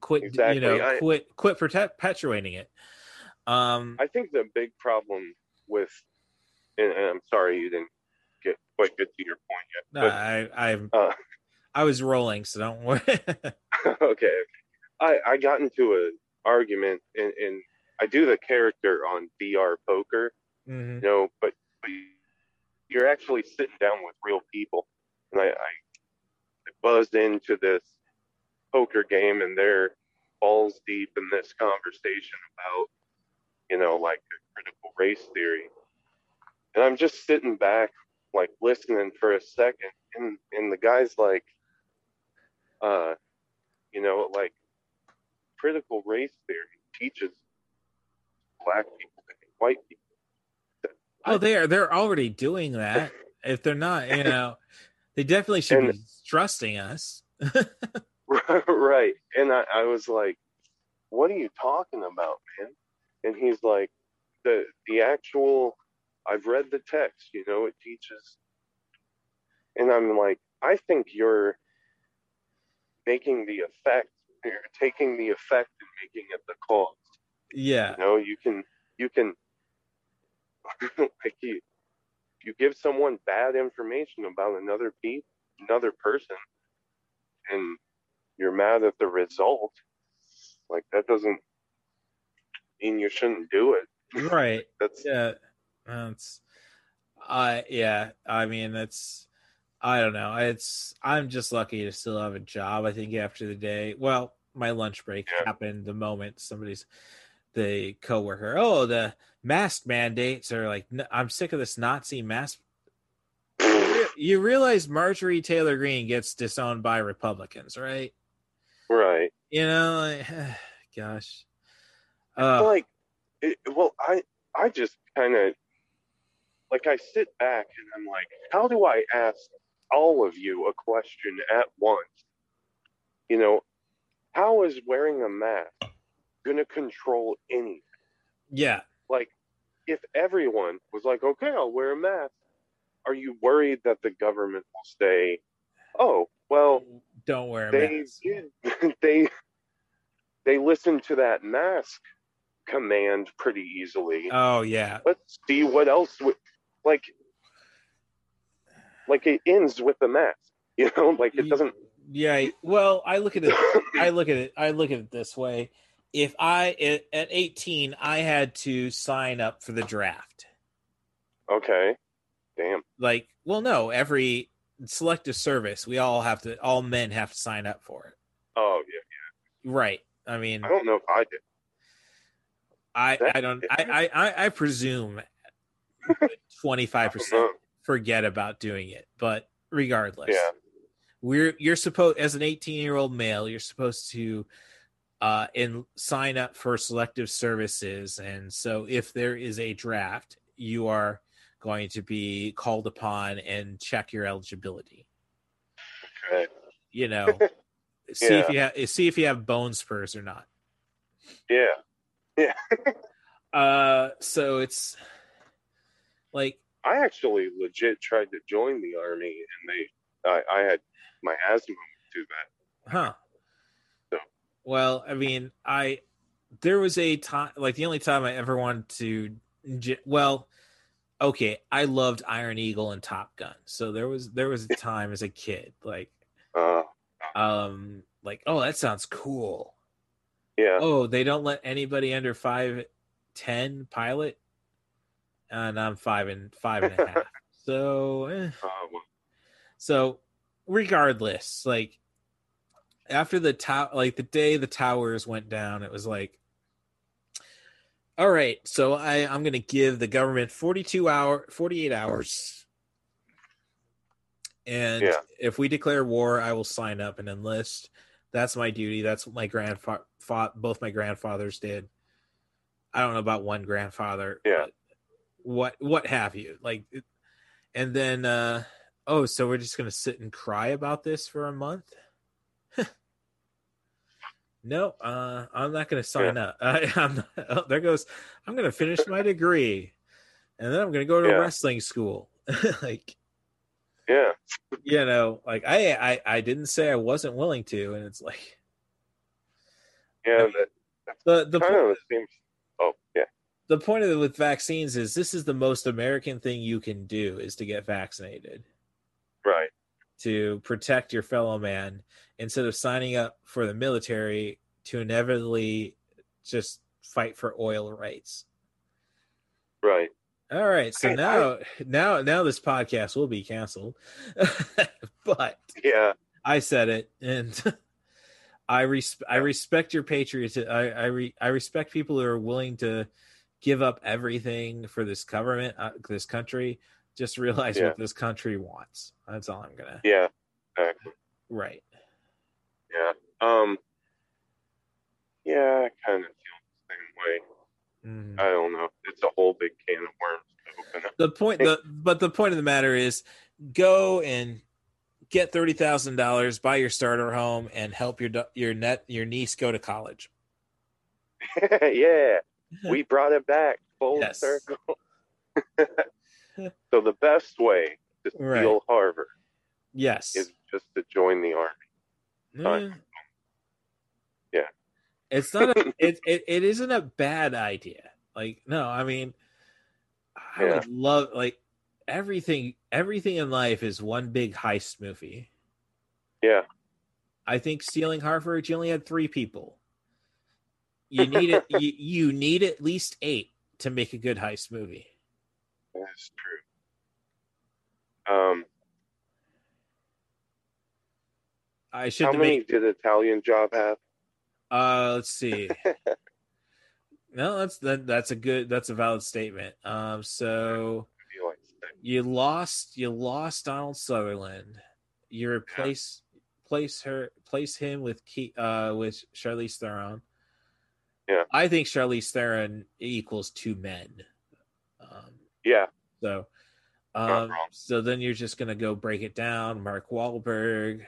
Quit. Exactly. Quit perpetuating it. I think the big problem with, and I'm sorry you didn't get quite good to your point yet. No, but, I was rolling, so don't worry. Okay. I got into an argument and I do the character on VR poker, but you're actually sitting down with real people. And I buzzed into this poker game, and they're balls deep in this conversation about, like critical race theory. And I'm just sitting back, like listening for a second. And the guy's like, like critical race theory teaches black people and white people. Oh, they're already doing that. If they're not, they definitely should be trusting us. Right. And I was like, what are you talking about, man? And he's like, the actual, I've read the text, it teaches. And I'm like, I think you're making the effect, you're taking the effect and making it the cause. You can like you give someone bad information about another person, and you're mad at the result, like, that doesn't mean you shouldn't do it. Right. I don't know. I'm just lucky to still have a job. I think after the day, well, my lunch break happened the moment the coworker, oh, the mask mandates are like, I'm sick of this Nazi mask. You realize Marjorie Taylor Greene gets disowned by Republicans, right? Right. You know, like, gosh. I just kind of, like, I sit back and I'm like, how do I ask all of you a question at once? You know, how is wearing a mask going to control anything? Yeah. Like, if everyone was like, okay, I'll wear a mask, are you worried that the government will say, oh, well, don't wear a mask? They listen to that mask command pretty easily. Oh, yeah. Let's see what else. Like it ends with the mask, you know, like it doesn't. Yeah. Well, I look at it this way. If at 18, I had to sign up for the draft. Okay. Damn. Like, well, no, every selective service, all men have to sign up for it. Oh, yeah. Right. I mean, I don't know if I did. I presume 25% forget about doing it, but regardless, yeah. You're supposed, as an 18-year-old male, you're supposed to sign up for selective services, and so if there is a draft, you are going to be called upon and check your eligibility. Okay. You know, see if you have bone spurs or not. Yeah. Yeah. So it's like, I actually legit tried to join the army, and I had my asthma do that. Huh. So. Well, I mean, there was a time, like, the only time I ever wanted to, well, okay, I loved Iron Eagle and Top Gun, so there was a time as a kid, like, like, oh, that sounds cool. Yeah. Oh, they don't let anybody under 5'10" pilot, and I'm 5 and a half. So, so regardless, like, after the day the towers went down, it was like, all right, so I'm going to give the government 48 hours, and if we declare war, I will sign up and enlist. That's my duty. That's what my grandfather, both my grandfathers did. I don't know about one grandfather. Yeah. What have you, like? And then, so we're just gonna sit and cry about this for a month? No, I'm not gonna sign up. I'm gonna finish my degree, and then I'm gonna go to wrestling school. Like. Yeah. You know, like, I didn't say I wasn't willing to, and it's like, yeah, the point of it with vaccines is this is the most American thing you can do is to get vaccinated. Right. To protect your fellow man instead of signing up for the military to inevitably just fight for oil rights. Right. All right, so now this podcast will be canceled. But yeah, I said it, and I respect your patriotism. I respect people who are willing to give up everything for this government, this country. Just realize what this country wants. That's all I'm gonna. Yeah, exactly. Right. Yeah. Yeah, I kind of feel the same way. Mm. I don't know. It's a whole big can of worms to open up. The point of the matter is, go and get $30,000, buy your starter home, and help your niece go to college. Yeah, we brought it back full circle. So the best way to steal Harvard, is just to join the army. Yeah, it's not. It isn't a bad idea. Like, no, I mean, I would love, like, everything in life is one big heist movie. Yeah. I think Stealing Harvard, you only had 3 people. You need it. You need at least 8 to make a good heist movie. That's true. I should. How many did Italian Job have? Let's see. No, that's a valid statement. So you lost Donald Sutherland. You replace him with Charlize Theron. Yeah, I think Charlize Theron equals 2 men. So then you're just gonna go break it down. Mark Wahlberg,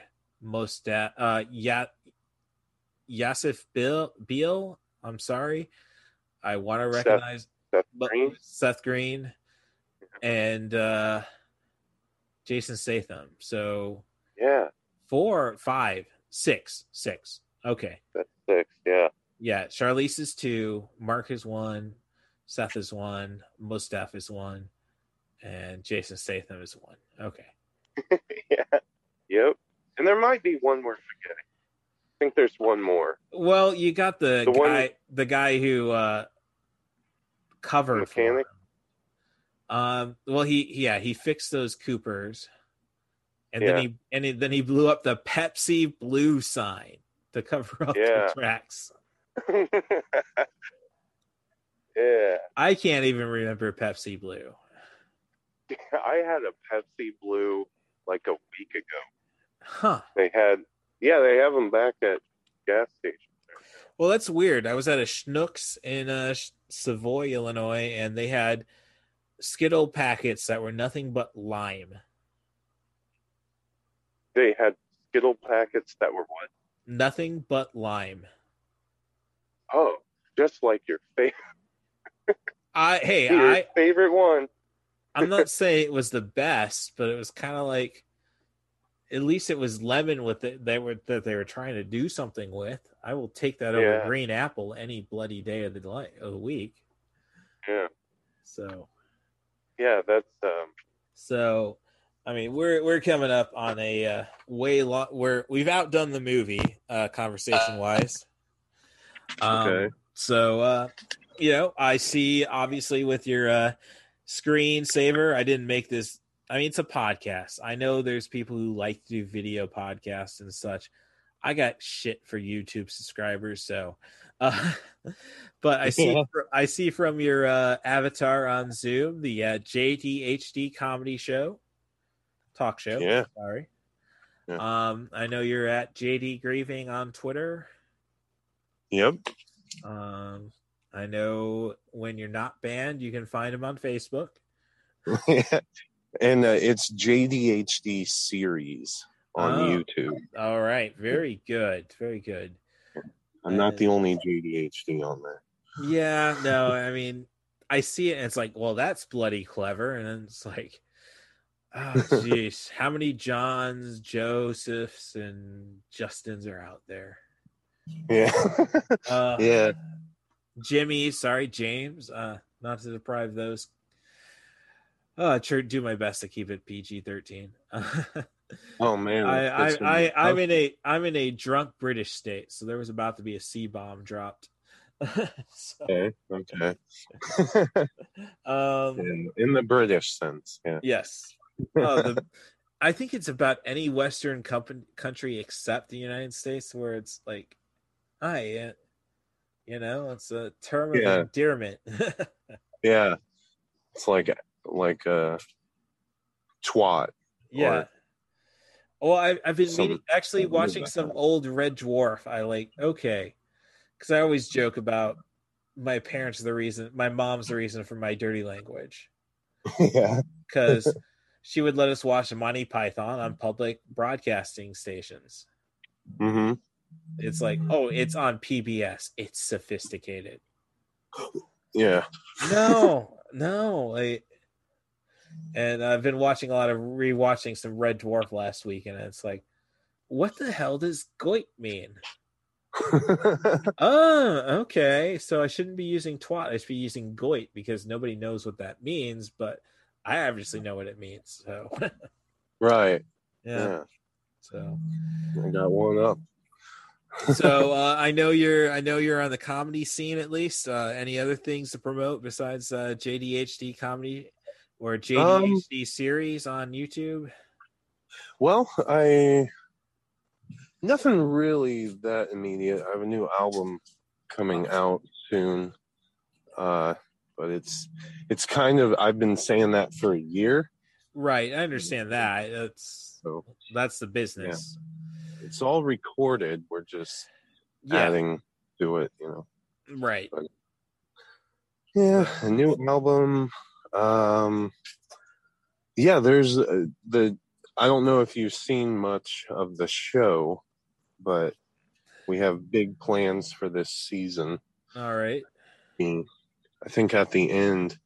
Yassif Beal. I'm sorry, I want to recognize Seth Green and Jason Statham. So yeah, 4, 5, 6, 6. Okay, that's 6. Yeah. Yeah, Charlize is 2, Mark is 1, Seth is 1, Mustaf is 1, and Jason Statham is 1. Okay. Yeah. Yep. And there might be one more forgetting. I think there's one more. Well, you got the guy who covered mechanic. For him. Well, he fixed those Coopers, and then he blew up the Pepsi Blue sign to cover up the tracks. Yeah, I can't even remember Pepsi Blue. I had a Pepsi Blue like a week ago. Huh? They have them back at gas stations. Well, that's weird. I was at a Schnucks in Savoy, Illinois, and they had Skittle packets that were nothing but lime. They had Skittle packets that were what? Nothing but lime. Oh, just like your favorite. Favorite one. I'm not saying it was the best, but it was kind of like, at least it was lemon with it. They were trying to do something with. I will take that over green apple any bloody day of the week. Yeah. So. Yeah, that's. So, I mean, we're coming up on a way long. We've outdone the movie conversation wise. Okay. So, I see, obviously, with your screensaver, I didn't make this. I mean, it's a podcast. I know there's people who like to do video podcasts and such. I got shit for YouTube subscribers, so. But I see from your avatar on Zoom, the JDHD comedy show, talk show. Yeah. Sorry. Yeah. I know you're at JD Grieving on Twitter. Yep. I know when you're not banned, you can find him on Facebook. And it's JDHD series on YouTube. All right. Very good. Very good. I'm not the only JDHD on there. Yeah. No, I mean, I see it and it's like, well, that's bloody clever. And then it's like, oh, geez, how many Johns, Josephs, and Justins are out there? Yeah. Jimmy, sorry, James, not to deprive those. I sure do my best to keep it PG-13. Oh man, I'm in a drunk British state, so there was about to be a C-bomb dropped. Okay. In the British sense, yeah. Yes. I think it's about any Western country except the United States, where it's like, it's a term of endearment. Yeah, it's like a twat. Yeah. Well, I've been watching some old Red Dwarf. I like, okay, because I always joke about my parents are the reason, my mom's the reason for my dirty language. Yeah, because she would let us watch Monty Python on public broadcasting stations. Mm-hmm. It's like, oh, it's on PBS. It's sophisticated. Yeah. No. And I've been watching rewatching some Red Dwarf last week, and it's like, what the hell does goit mean? Oh, okay. So I shouldn't be using twat. I should be using goit because nobody knows what that means, but I obviously know what it means. So right. Yeah. So I got one up. So I know you're on the comedy scene at least. Any other things to promote besides JDHD comedy or JDHD series on YouTube? Well, nothing really that immediate. I have a new album coming out soon, but it's kind of, I've been saying that for a year. Right, I understand that. That's the business. Yeah. It's all recorded. We're just adding to it, you know. Right. But, yeah, a new album. Yeah, there's I don't know if you've seen much of the show, but we have big plans for this season. All right. I think at the end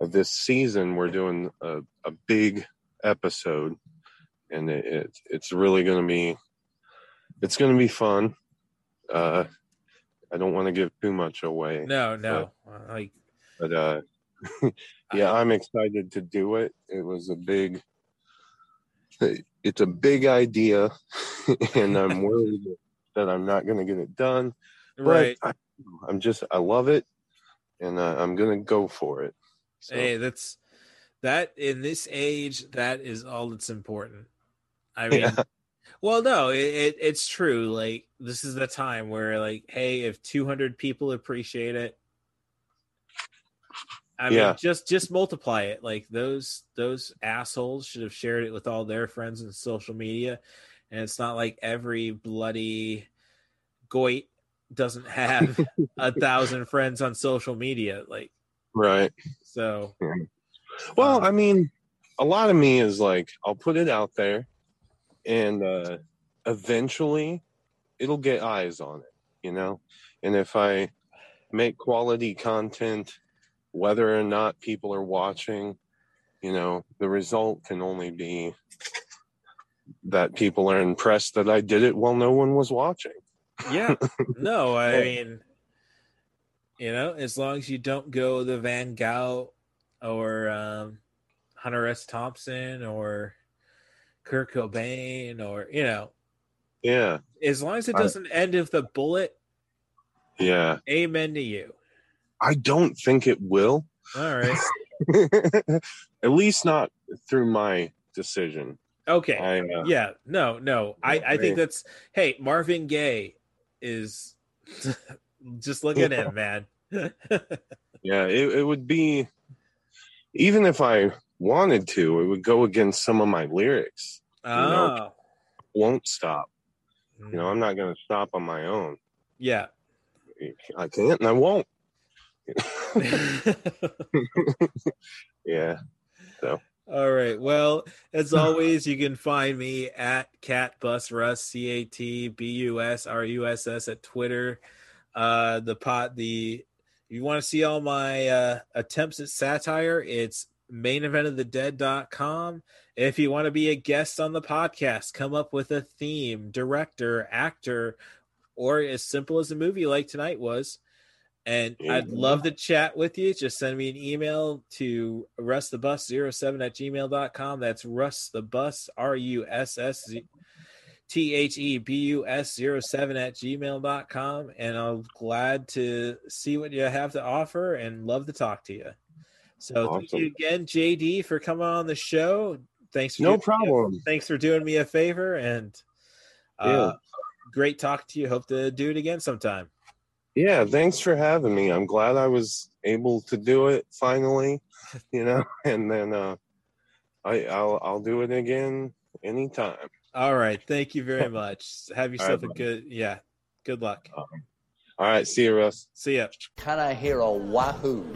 of this season, we're doing a big episode, and it's really going to be... It's going to be fun. I don't want to give too much away. No. Yeah, I'm excited to do it. It's a big idea, and I'm worried that I'm not going to get it done. Right. But I love it, and I'm going to go for it. So. Hey, that in this age, that is all that's important. I mean... Yeah. Well, no, it's true. Like, this is the time where, like, hey, if 200 people appreciate it, I mean, just multiply it. Like, those assholes should have shared it with all their friends on social media, and it's not like every bloody goit doesn't have 1,000 friends on social media. Like, right. So, well, I mean, a lot of me is like, I'll put it out there. And eventually, it'll get eyes on it, you know? And if I make quality content, whether or not people are watching, you know, the result can only be that people are impressed that I did it while no one was watching. Yeah. No, I mean, you know, as long as you don't go the Van Gogh or Hunter S. Thompson or... Kurt Cobain, or, you know, yeah, as long as it doesn't end with a bullet, yeah, amen to you. I don't think it will. All right. At least not through my decision. Okay. I think that's, hey, Marvin Gaye is just look at him, man. Yeah, it would be, even if I wanted to, it would go against some of my lyrics. You know, won't stop. You know, I'm not going to stop on my own. Yeah, I can't, and I won't. Yeah. So. All right. Well, as always, you can find me at CatBusRuss, CatBusRuss at Twitter. If you want to see all my attempts at satire, it's maineventofthedead.com. If you want to be a guest on the podcast, come up with a theme, director, actor, or as simple as a movie like tonight was, and I'd love to chat with you. Just send me an email to russthebus07@gmail.com. that's russthebus russthebus07@gmail.com, and I'm glad to see what you have to offer and love to talk to you. So awesome. Thank you again, JD, for coming on the show. Thanks. Thanks for doing me a favor, and great talk to you. Hope to do it again sometime. Yeah, thanks for having me. I'm glad I was able to do it finally, you know, and then I'll do it again anytime. All right. Thank you very much. Have yourself good luck. All right. See you, Russ. See ya. Can I hear a wahoo?